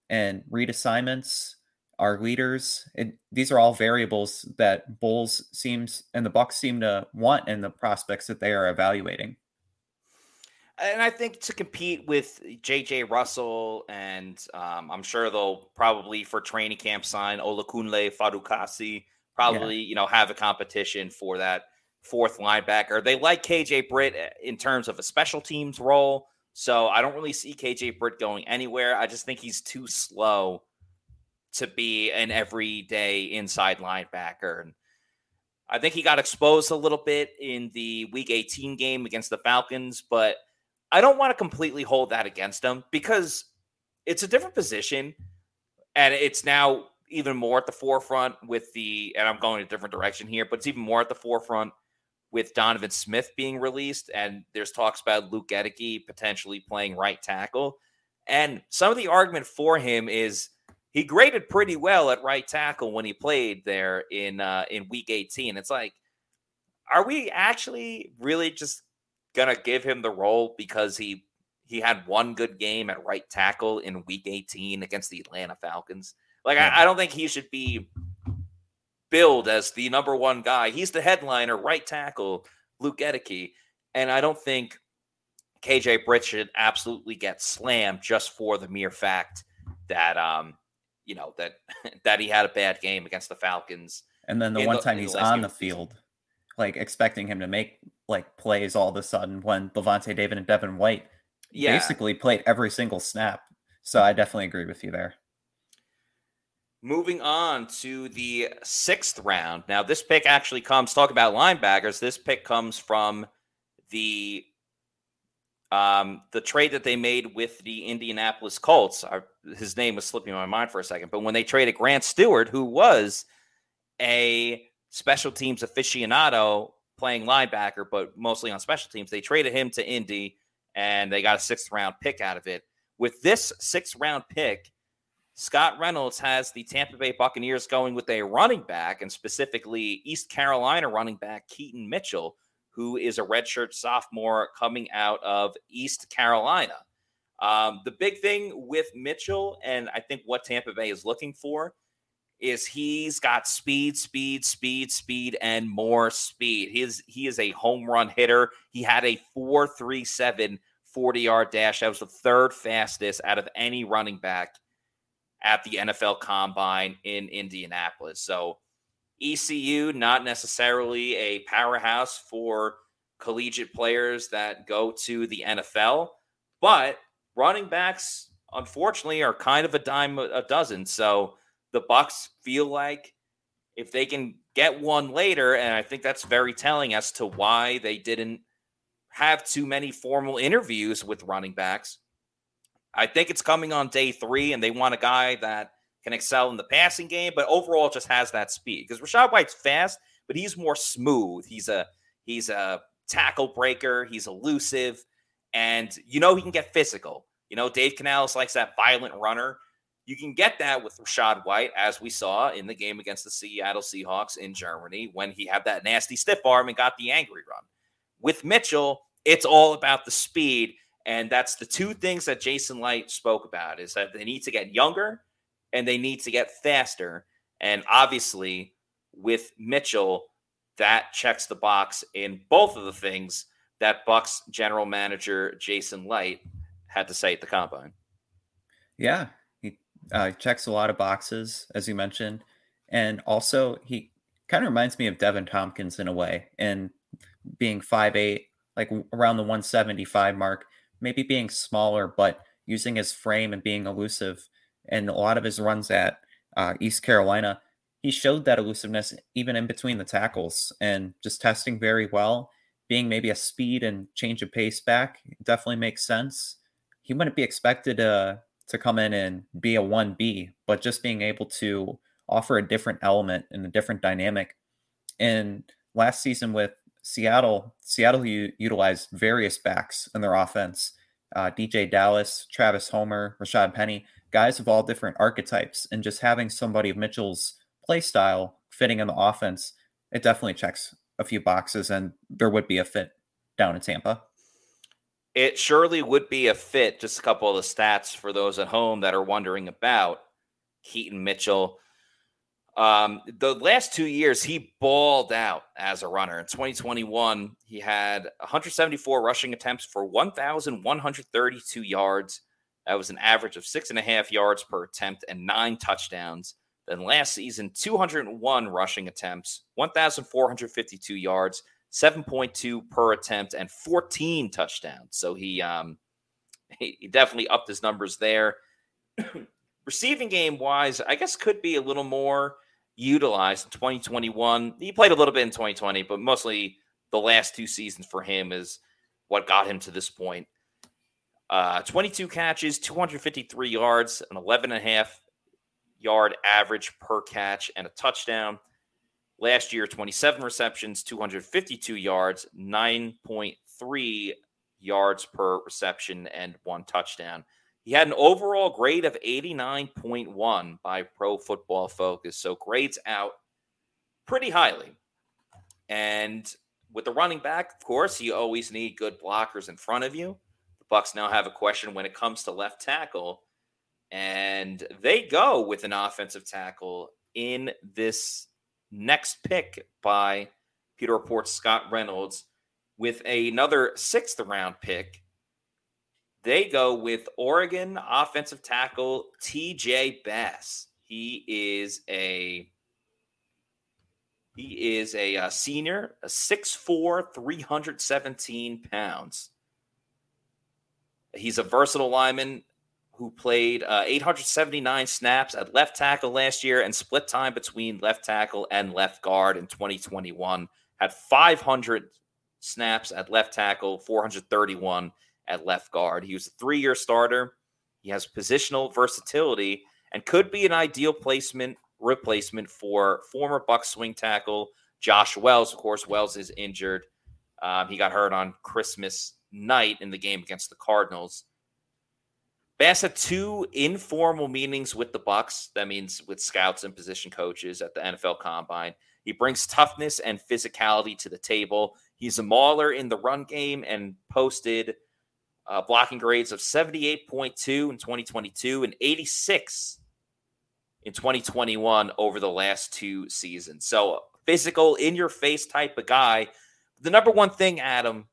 and read assignments, are leaders. It, these are all variables that Bowles seems and the Bucs seem to want in the prospects that they are evaluating. And I think to compete with J J Russell, and um, I'm sure they'll probably for training camp sign Olakunle Fadukasi, probably, yeah. you know, have a competition for that fourth linebacker. They like K J Britt in terms of a special teams role. So I don't really see K J Britt going anywhere. I just think he's too slow to be an everyday inside linebacker. And I think he got exposed a little bit in the week eighteen game against the Falcons, but I don't want to completely hold that against him, because it's a different position, and it's now even more at the forefront with the, and I'm going a different direction here, but it's even more at the forefront with Donovan Smith being released. And there's talks about Luke Gedicky potentially playing right tackle. And some of the argument for him is he graded pretty well at right tackle when he played there in, uh, in week eighteen. It's like, are we actually really just going to give him the role because he he had one good game at right tackle in week eighteen against the Atlanta Falcons? Like, I, I don't think he should be billed as the number one guy. He's the headliner, right tackle, Luke Gedicky. And I don't think K J Britt should absolutely get slammed just for the mere fact that, um you know, that that he had a bad game against the Falcons. And then the one the, time he's the on the field, season. Like expecting him to make like plays all of a sudden when Lavonte David and Devin White yeah. basically played every single snap. So I definitely agree with you there. Moving on to the sixth round. Now this pick actually comes, talk about linebackers. This pick comes from the, um, the trade that they made with the Indianapolis Colts. I, his name was slipping my mind for a second, but when they traded Grant Stewart, who was a special teams aficionado, playing linebacker, but mostly on special teams. They traded him to Indy, and they got a sixth-round pick out of it. With this sixth-round pick, Scott Reynolds has the Tampa Bay Buccaneers going with a running back, and specifically East Carolina running back Keaton Mitchell, who is a redshirt sophomore coming out of East Carolina. Um, the big thing with Mitchell, and I think what Tampa Bay is looking for, is he's got speed, speed, speed, speed, and more speed. He is, he is a home run hitter. He had a four three seven forty-yard dash. That was the third fastest out of any running back at the N F L Combine in Indianapolis. So E C U, not necessarily a powerhouse for collegiate players that go to the N F L, but running backs, unfortunately, are kind of a dime a dozen. So the Bucs feel like if they can get one later, and I think that's very telling as to why they didn't have too many formal interviews with running backs. I think it's coming on day three, and they want a guy that can excel in the passing game, but overall just has that speed. Because Rachaad White's fast, but he's more smooth. He's a he's a tackle breaker. He's elusive, and you know he can get physical. You know, Dave Canales likes that violent runner. You can get that with Rachaad White, as we saw in the game against the Seattle Seahawks in Germany when he had that nasty stiff arm and got the angry run. With Mitchell, it's all about the speed, and that's the two things that Jason Light spoke about, is that they need to get younger and they need to get faster. And obviously, with Mitchell, that checks the box in both of the things that Bucks general manager Jason Light had to say at the Combine. Yeah. Uh, checks a lot of boxes, as you mentioned. And also, he kind of reminds me of Devin Tompkins in a way, and being five eight, like around the one seventy-five mark, maybe being smaller, but using his frame and being elusive. And a lot of his runs at uh, East Carolina, he showed that elusiveness even in between the tackles, and just testing very well, being maybe a speed and change of pace back definitely makes sense. He wouldn't be expected to uh, to come in and be a one B, but just being able to offer a different element and a different dynamic. And last season with Seattle, Seattle u- utilized various backs in their offense. Uh, D J Dallas, Travis Homer, Rashad Penny, guys of all different archetypes. And just having somebody of Mitchell's play style fitting in the offense, it definitely checks a few boxes, and there would be a fit down in Tampa. It surely would be a fit. Just a couple of the stats for those at home that are wondering about Keaton Mitchell. Um, the last two years, he balled out as a runner. In twenty twenty-one, he had one seventy-four rushing attempts for one thousand one hundred thirty-two yards. That was an average of six and a half yards per attempt and nine touchdowns. Then last season, two hundred one rushing attempts, one thousand four hundred fifty-two yards, seven point two per attempt, and fourteen touchdowns. So he um, he definitely upped his numbers there. Receiving game-wise, I guess could be a little more utilized in twenty twenty-one. He played a little bit in twenty twenty, but mostly the last two seasons for him is what got him to this point. Uh, twenty-two catches, two hundred fifty-three yards, an eleven point five yard average per catch, and a touchdown. Last year, twenty-seven receptions, two hundred fifty-two yards, nine point three yards per reception, and one touchdown. He had an overall grade of eighty-nine point one by Pro Football Focus, so grades out pretty highly. And with the running back, of course, you always need good blockers in front of you. The Bucs now have a question when it comes to left tackle, and they go with an offensive tackle in this next pick by Pewter Report's Scott Reynolds with another sixth round pick. They go with Oregon offensive tackle T J Bass. He is a he is a, a senior, a six foot four, three hundred seventeen pounds. He's a versatile lineman who played uh, eight hundred seventy-nine snaps at left tackle last year and split time between left tackle and left guard in twenty twenty-one. Had five hundred snaps at left tackle, four hundred thirty-one at left guard. He was a three-year starter. He has positional versatility and could be an ideal placement replacement for former Bucs swing tackle Josh Wells. Of course, Wells is injured. Um, he got hurt on Christmas night in the game against the Cardinals. Bass had two informal meetings with the Bucs. That means with scouts and position coaches at the N F L Combine. He brings toughness and physicality to the table. He's a mauler in the run game and posted uh, blocking grades of seventy-eight point two in twenty twenty-two and eighty-six in twenty twenty-one over the last two seasons. So physical, in-your-face type of guy. The number one thing, Adam,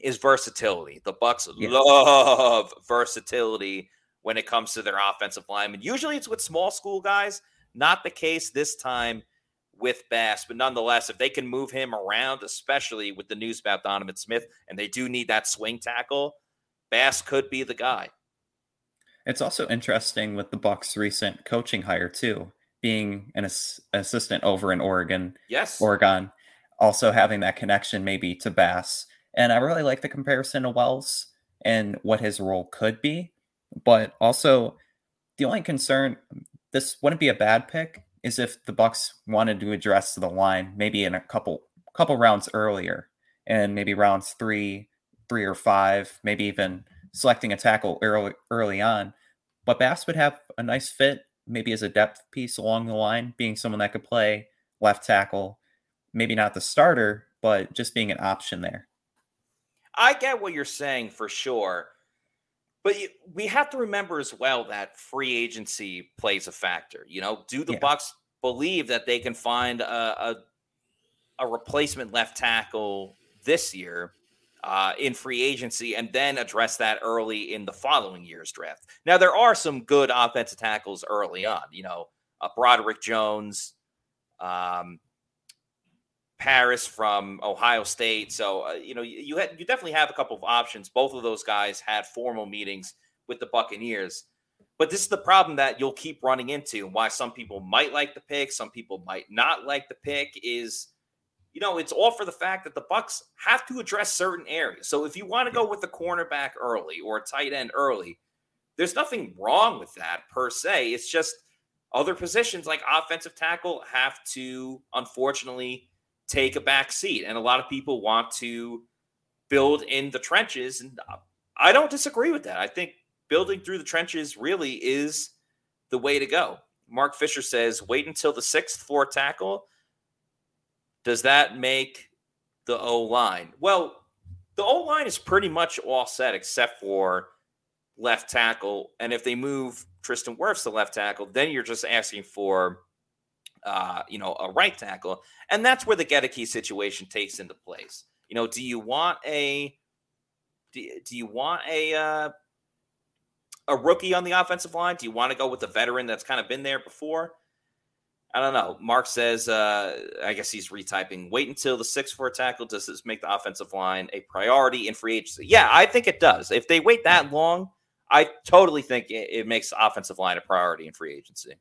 is versatility. The Bucs yes. love versatility when it comes to their offensive linemen. Usually it's with small school guys, not the case this time with Bass, but nonetheless, if they can move him around, especially with the news about Donovan Smith, and they do need that swing tackle, Bass could be the guy. It's also interesting with the Bucs' recent coaching hire too, being an ass- assistant over in Oregon. Yes. Oregon, also having that connection maybe to Bass. And I really like the comparison to Wells and what his role could be. But also, the only concern, this wouldn't be a bad pick, is if the Bucs wanted to address the line maybe in a couple couple rounds earlier, and maybe rounds three, three or five, maybe even selecting a tackle early, early on. But Bass would have a nice fit, maybe as a depth piece along the line, being someone that could play left tackle, maybe not the starter, but just being an option there. I get what you're saying for sure. But we have to remember as well that free agency plays a factor. You know, do the yeah. Bucs believe that they can find a, a a replacement left tackle this year uh, in free agency and then address that early in the following year's draft? Now, there are some good offensive tackles early on. You know, uh, Broderick Jones, um, Paris from Ohio State. So, uh, you know, you had, you definitely have a couple of options. Both of those guys had formal meetings with the Buccaneers. But this is the problem that you'll keep running into, and why some people might like the pick, some people might not like the pick, is, you know, it's all for the fact that the Bucs have to address certain areas. So if you want to go with a cornerback early or a tight end early, there's nothing wrong with that per se. It's just other positions like offensive tackle have to, unfortunately, take a back seat. And a lot of people want to build in the trenches. And I don't disagree with that. I think building through the trenches really is the way to go. Mark Fisher says, wait until the sixth floor tackle. Does that make the O-line? Well, the O-line is pretty much all set except for left tackle. And if they move Tristan Wirfs to left tackle, then you're just asking for Uh, you know, a right tackle. And that's where the Getakew situation takes into place. You know, do you want a, do, do you want a, uh, a rookie on the offensive line? Do you want to go with a veteran that's kind of been there before? I don't know. Mark says, uh, I guess he's retyping, wait until the six four tackle. Does this make the offensive line a priority in free agency? Yeah, I think it does. If they wait that long, I totally think it, it makes the offensive line a priority in free agency.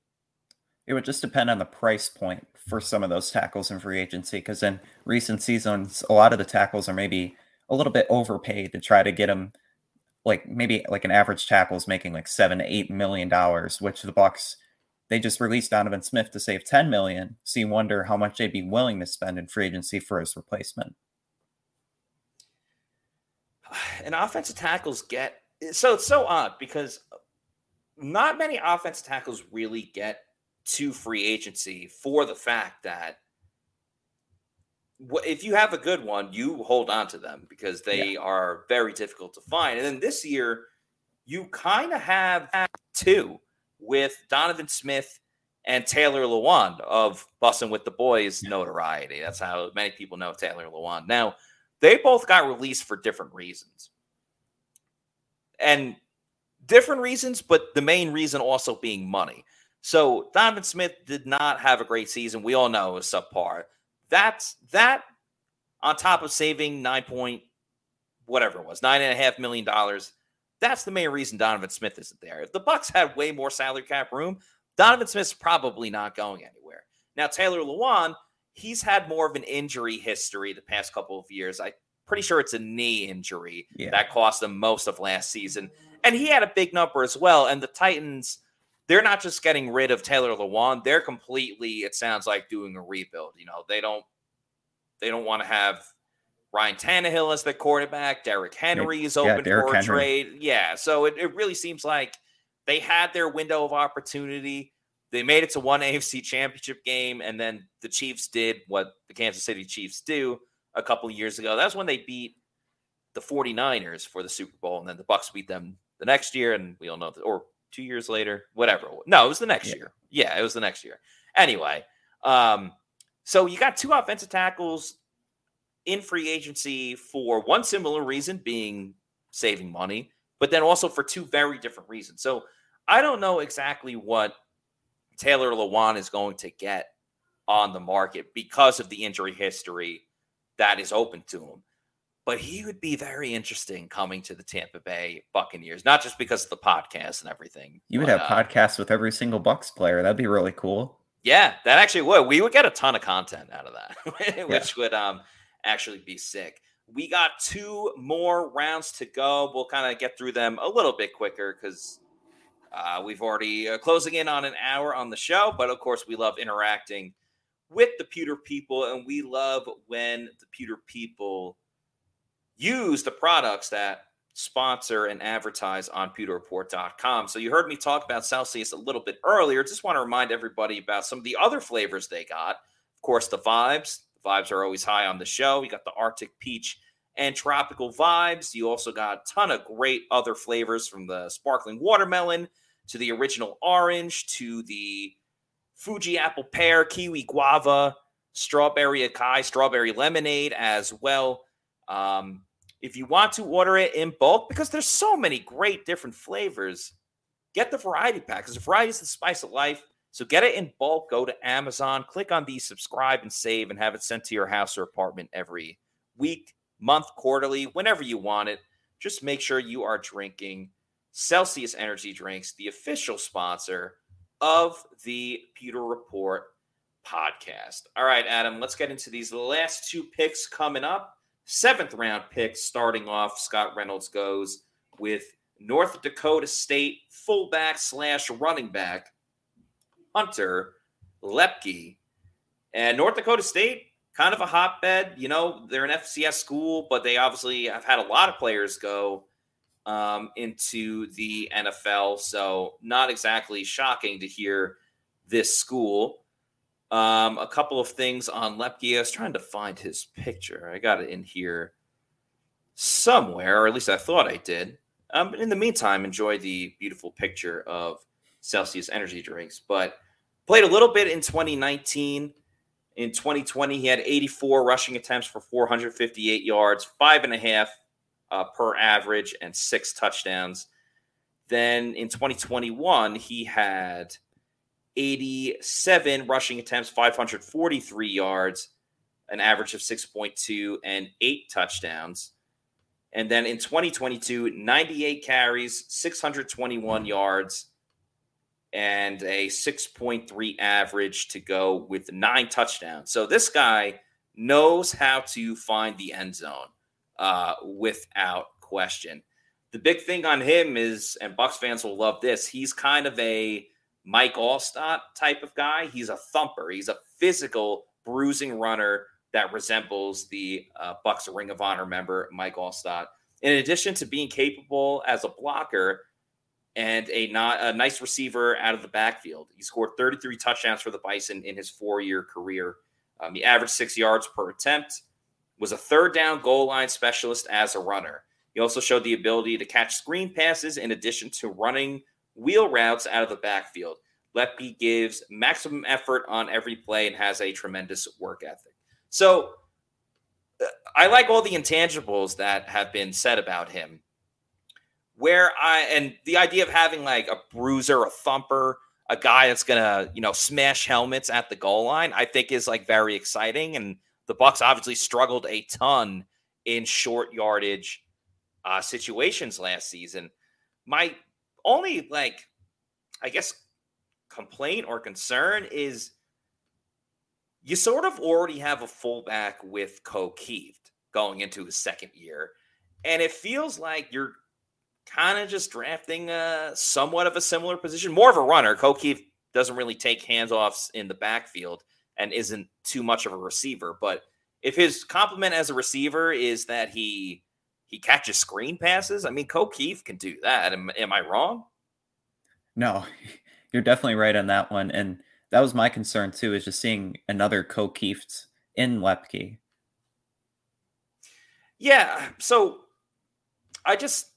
It would just depend on the price point for some of those tackles in free agency, because in recent seasons, a lot of the tackles are maybe a little bit overpaid to try to get them, like maybe like an average tackle is making like seven to eight million dollars, which the Bucs, they just released Donovan Smith to save ten million. So you wonder how much they'd be willing to spend in free agency for his replacement. And offensive tackles get, so it's so odd because not many offensive tackles really get to free agency for the fact that if you have a good one, you hold on to them because they yeah. are very difficult to find. And then this year, you kind of have two with Donovan Smith and Taylor Lewan of Bussin' with the Boys yeah. notoriety. That's how many people know Taylor Lewan. Now, they both got released for different reasons. And different reasons, but the main reason also being money. So Donovan Smith did not have a great season. We all know it was subpar. That's that on top of saving nine point, whatever it was, nine and a half million dollars. That's the main reason Donovan Smith isn't there. If the Bucs had way more salary cap room, Donovan Smith's probably not going anywhere. Now, Taylor Lewan, he's had more of an injury history the past couple of years. I'm pretty sure it's a knee injury yeah. that cost him most of last season. And he had a big number as well. And the Titans, they're not just getting rid of Taylor Lewan. They're completely, it sounds like, doing a rebuild. You know, they don't they don't want to have Ryan Tannehill as their quarterback. Derrick Henry is open yeah, for a trade. Yeah, so it, it really seems like they had their window of opportunity. They made it to one A F C championship game, and then the Chiefs did what the Kansas City Chiefs do a couple of years ago. That's when they beat the forty-niners for the Super Bowl, and then the Bucs beat them the next year, and we all know that, or two years later, whatever. No, it was the next yeah. year. Yeah, it was the next year. Anyway, um, so you got two offensive tackles in free agency for one similar reason, being saving money, but then also for two very different reasons. So I don't know exactly what Taylor Lewan is going to get on the market because of the injury history that is open to him. But he would be very interesting coming to the Tampa Bay Buccaneers, not just because of the podcast and everything. You would but, have uh, podcasts with every single Bucs player. That'd be really cool. Yeah, that actually would. We would get a ton of content out of that, which yeah. would um, actually be sick. We got two more rounds to go. We'll kind of get through them a little bit quicker because uh, we've already uh, closing in on an hour on the show. But, of course, we love interacting with the Pewter people, and we love when the Pewter people use the products that sponsor and advertise on Pewter Report dot com. So you heard me talk about Celsius a little bit earlier. Just want to remind everybody about some of the other flavors they got. Of course, the vibes. The vibes are always high on the show. You got the Arctic Peach and Tropical Vibes. You also got a ton of great other flavors, from the Sparkling Watermelon to the Original Orange to the Fuji Apple Pear, Kiwi Guava, Strawberry Acai, Strawberry Lemonade as well. Um, if you want to order it in bulk, because there's so many great different flavors, get the variety pack, because the variety is the spice of life. So get it in bulk. Go to Amazon, click on the subscribe and save, and have it sent to your house or apartment every week, month, quarterly, whenever you want it. Just make sure you are drinking Celsius Energy Drinks, the official sponsor of the Pewter Report podcast. All right, Adam, let's get into these last two picks coming up. Seventh round picks starting off. Scott Reynolds goes with North Dakota State fullback slash running back Hunter Lepke. And North Dakota State, kind of a hotbed. You know, they're an F C S school, but they obviously have had a lot of players go um, into the N F L. So not exactly shocking to hear this school. Um, a couple of things on Lepke. I was trying to find his picture. I got it in here somewhere, or at least I thought I did. Um, but in the meantime, enjoy the beautiful picture of Celsius Energy Drinks. But played a little bit in twenty nineteen. In twenty twenty, he had eighty-four rushing attempts for four hundred fifty-eight yards, five and a half uh, per average, and six touchdowns. Then in twenty twenty-one, he had eighty-seven rushing attempts, five hundred forty-three yards, an average of six point two, and eight touchdowns. And then in twenty twenty-two, ninety-eight carries, six hundred twenty-one yards, and a six point three average to go with nine touchdowns. So this guy knows how to find the end zone uh, without question. The big thing on him is, and Bucs fans will love this, he's kind of a Mike Allstott type of guy. He's a thumper. He's a physical bruising runner that resembles the uh, Bucs Ring of Honor member, Mike Allstott. In addition to being capable as a blocker and a, not, a nice receiver out of the backfield, he scored thirty-three touchdowns for the Bison in his four-year career. Um, he averaged six yards per attempt, was a third down goal line specialist as a runner. He also showed the ability to catch screen passes in addition to running wheel routes out of the backfield. Lepke gives maximum effort on every play and has a tremendous work ethic. So I like all the intangibles that have been said about him. Where I, and the idea of having like a bruiser, a thumper, a guy that's going to, you know, smash helmets at the goal line, I think is like very exciting. And the Bucs obviously struggled a ton in short yardage uh, situations last season. My only, like, I guess, complaint or concern is you sort of already have a fullback with Kokeeft going into his second year. And it feels like you're kind of just drafting a somewhat of a similar position, more of a runner. Kokeeft doesn't really take handoffs in the backfield and isn't too much of a receiver. But if his compliment as a receiver is that he he catches screen passes, I mean, Kokeeft can do that. Am, am I wrong? No, you're definitely right on that one. And that was my concern too, is just seeing another Kokeeft in Lepke. Yeah. So I just,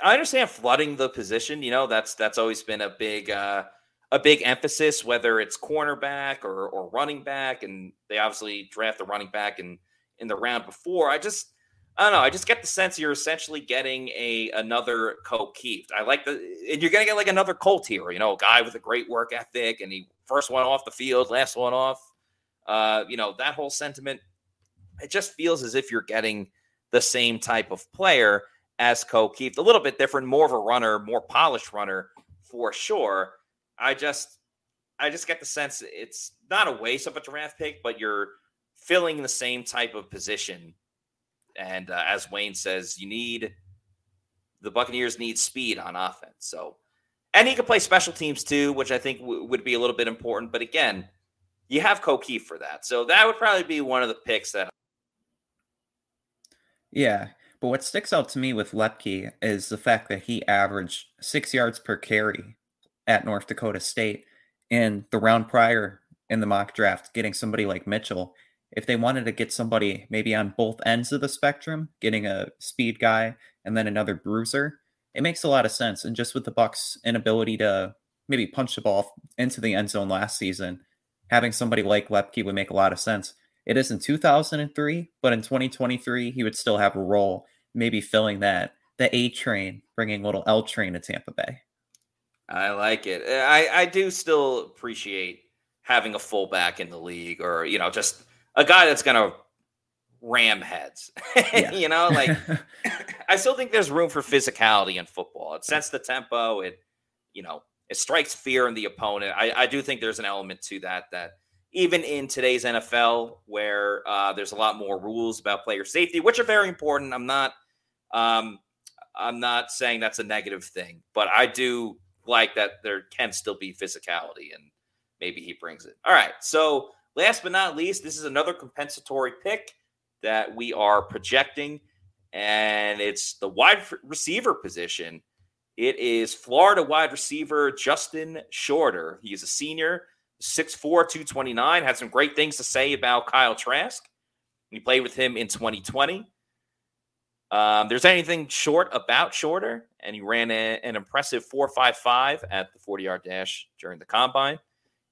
I understand flooding the position. You know, that's that's always been a big uh, a big emphasis, whether it's cornerback or or running back, and they obviously draft the running back in, in the round before. I just I don't know. I just get the sense you're essentially getting a another Kokeeft. I like the and you're gonna get like another Colt here. You know, a guy with a great work ethic, and he first one off the field, last one off. Uh, you know, that whole sentiment. It just feels as if you're getting the same type of player as Kokeeft, a little bit different, more of a runner, more polished runner for sure. I just, I just get the sense it's not a waste of a draft pick, but you're filling the same type of position. And uh, as Wayne says, you need the Buccaneers need speed on offense. So, and he could play special teams too, which I think w- would be a little bit important. But again, you have Kokeeft for that, so that would probably be one of the picks that. Yeah. But what sticks out to me with Lepke is the fact that he averaged six yards per carry at North Dakota State. And the round prior in the mock draft, getting somebody like Mitchell, if they wanted to get somebody maybe on both ends of the spectrum, getting a speed guy and then another bruiser, it makes a lot of sense. And just with the Bucs' inability to maybe punch the ball into the end zone last season, having somebody like Lepke would make a lot of sense. It is in two thousand three, but in twenty twenty-three, he would still have a role, maybe filling that the A train, bringing little L train to Tampa Bay. I like it. I, I do still appreciate having a fullback in the league, or, you know, just a guy that's going to ram heads, yeah. You know, like I still think there's room for physicality in football. It sets the tempo. It, you know, it strikes fear in the opponent. I, I do think there's an element to that, that even in today's N F L, where uh, there's a lot more rules about player safety, which are very important. I'm not, um, I'm not saying that's a negative thing, but I do like that there can still be physicality, and maybe he brings it. All right. So last but not least, this is another compensatory pick that we are projecting, and it's the wide receiver position. It is Florida wide receiver Justin Shorter. He is a senior, six four, two twenty-nine, had some great things to say about Kyle Trask. He played with him in twenty twenty. Um, there's anything short about Shorter, and he ran a, an impressive four five five at the forty-yard dash during the combine.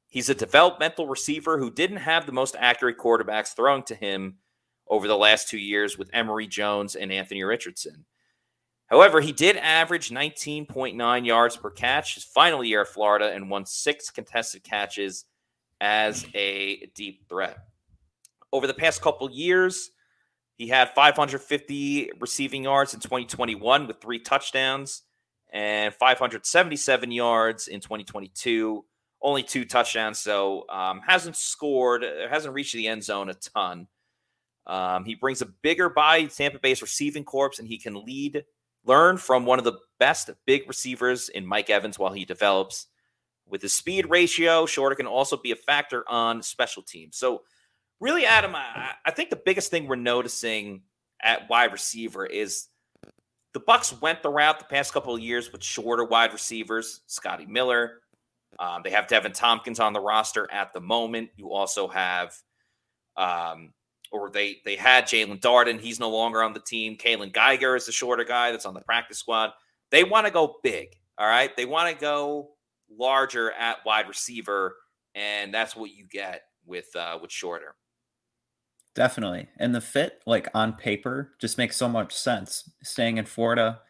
He's a developmental receiver who didn't have the most accurate quarterbacks thrown to him over the last two years with Emory Jones and Anthony Richardson. However, he did average nineteen point nine yards per catch his final year at Florida, and won six contested catches as a deep threat. Over the past couple years, he had five hundred fifty receiving yards in twenty twenty-one with three touchdowns, and five hundred seventy-seven yards in twenty twenty-two, only two touchdowns. So um, hasn't scored, hasn't reached the end zone a ton. Um, he brings a bigger body to Tampa Bay's receiving corps, and he can lead, learn from one of the best big receivers in Mike Evans while he develops. With his speed ratio, Shorter can also be a factor on special teams. So really, Adam, I, I think the biggest thing we're noticing at wide receiver is the Bucs went the route the past couple of years with shorter wide receivers, Scotty Miller. Um, they have Devin Tompkins on the roster at the moment. You also have um, – or they they had Jalen Darden. He's no longer on the team. Kalen Geiger is the shorter guy that's on the practice squad. They want to go big, all right? They want to go larger at wide receiver, and that's what you get with uh, with Shorter. Definitely. And the fit, like on paper, just makes so much sense. Staying in Florida,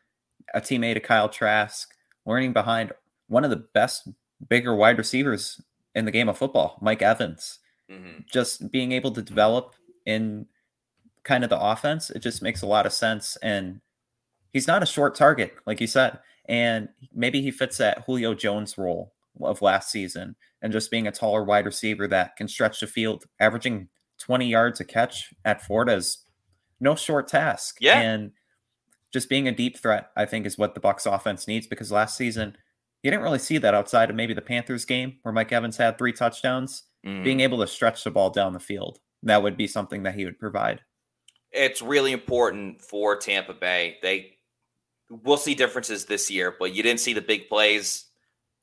a teammate of Kyle Trask, learning behind one of the best, bigger wide receivers in the game of football, Mike Evans. Mm-hmm. Just being able to develop in kind of the offense, it just makes a lot of sense. And he's not a short target, like you said. And maybe he fits that Julio Jones role of last season, and just being a taller wide receiver that can stretch the field, averaging twenty yards a catch at Florida is no short task. Yeah. And just being a deep threat, I think, is what the Bucs offense needs, because last season you didn't really see that outside of maybe the Panthers game where Mike Evans had three touchdowns. Mm. Being able to stretch the ball down the field, that would be something that he would provide. It's really important for Tampa Bay. They will see differences this year, but you didn't see the big plays.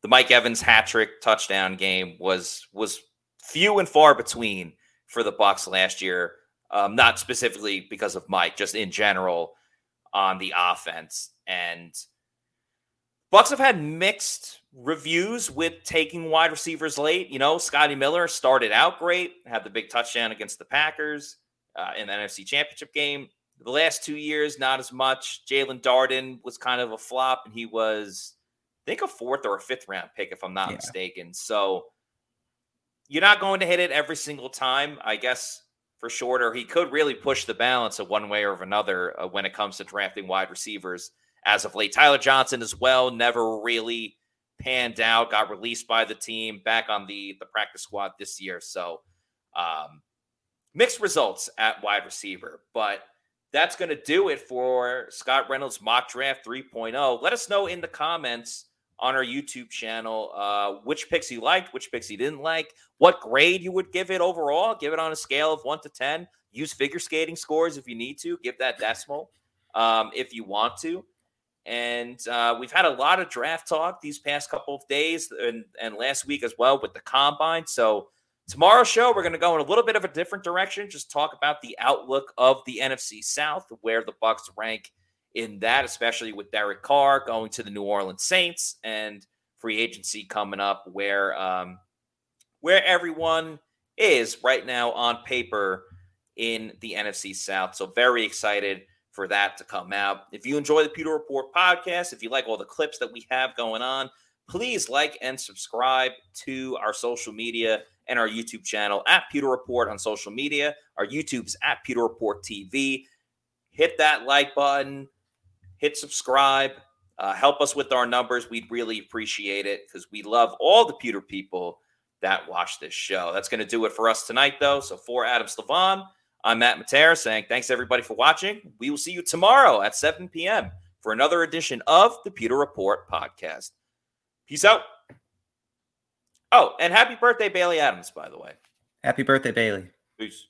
The Mike Evans hat trick touchdown game was was few and far between for the Bucs last year. Um, not specifically because of Mike, just in general on the offense. And Bucs have had mixed reviews with taking wide receivers late. You know, Scotty Miller started out great, had the big touchdown against the Packers uh, in the N F C Championship game. The last two years, not as much. Jalen Darden was kind of a flop, and he was, I think, a fourth or a fifth round pick, if I'm not yeah. mistaken. So you're not going to hit it every single time, I guess, for Shorter. He could really push the balance of one way or another uh, when it comes to drafting wide receivers as of late. Tyler Johnson as well, never really panned out, got released by the team, back on the, the practice squad this year. So um, mixed results at wide receiver, but that's going to do it for Scott Reynolds Mock Draft three point oh. Let us know in the comments on our YouTube channel uh, which picks you liked, which picks you didn't like, what grade you would give it overall. Give it on a scale of one to ten. Use figure skating scores if you need to. Give that decimal. um, if you want to. And uh, we've had a lot of draft talk these past couple of days and, and last week as well with the Combine. So tomorrow's show, we're going to go in a little bit of a different direction, just talk about the outlook of the N F C South, where the Bucs rank in that, especially with Derek Carr going to the New Orleans Saints and free agency coming up, where um, where everyone is right now on paper in the N F C South. So very excited for that to come out. If you enjoy the Pewter Report podcast, if you like all the clips that we have going on, please like and subscribe to our social media and our YouTube channel at Pewter Report on social media. Our YouTube's at Pewter Report T V. Hit that like button. Hit subscribe. Uh, help us with our numbers. We'd really appreciate it because we love all the Pewter people that watch this show. That's going to do it for us tonight, though. So for Adam Slavon, I'm Matt Matera saying thanks, everybody, for watching. We will see you tomorrow at seven p.m. for another edition of the Pewter Report podcast. Peace out. Oh, and happy birthday, Bailey Adams, by the way. Happy birthday, Bailey. Peace.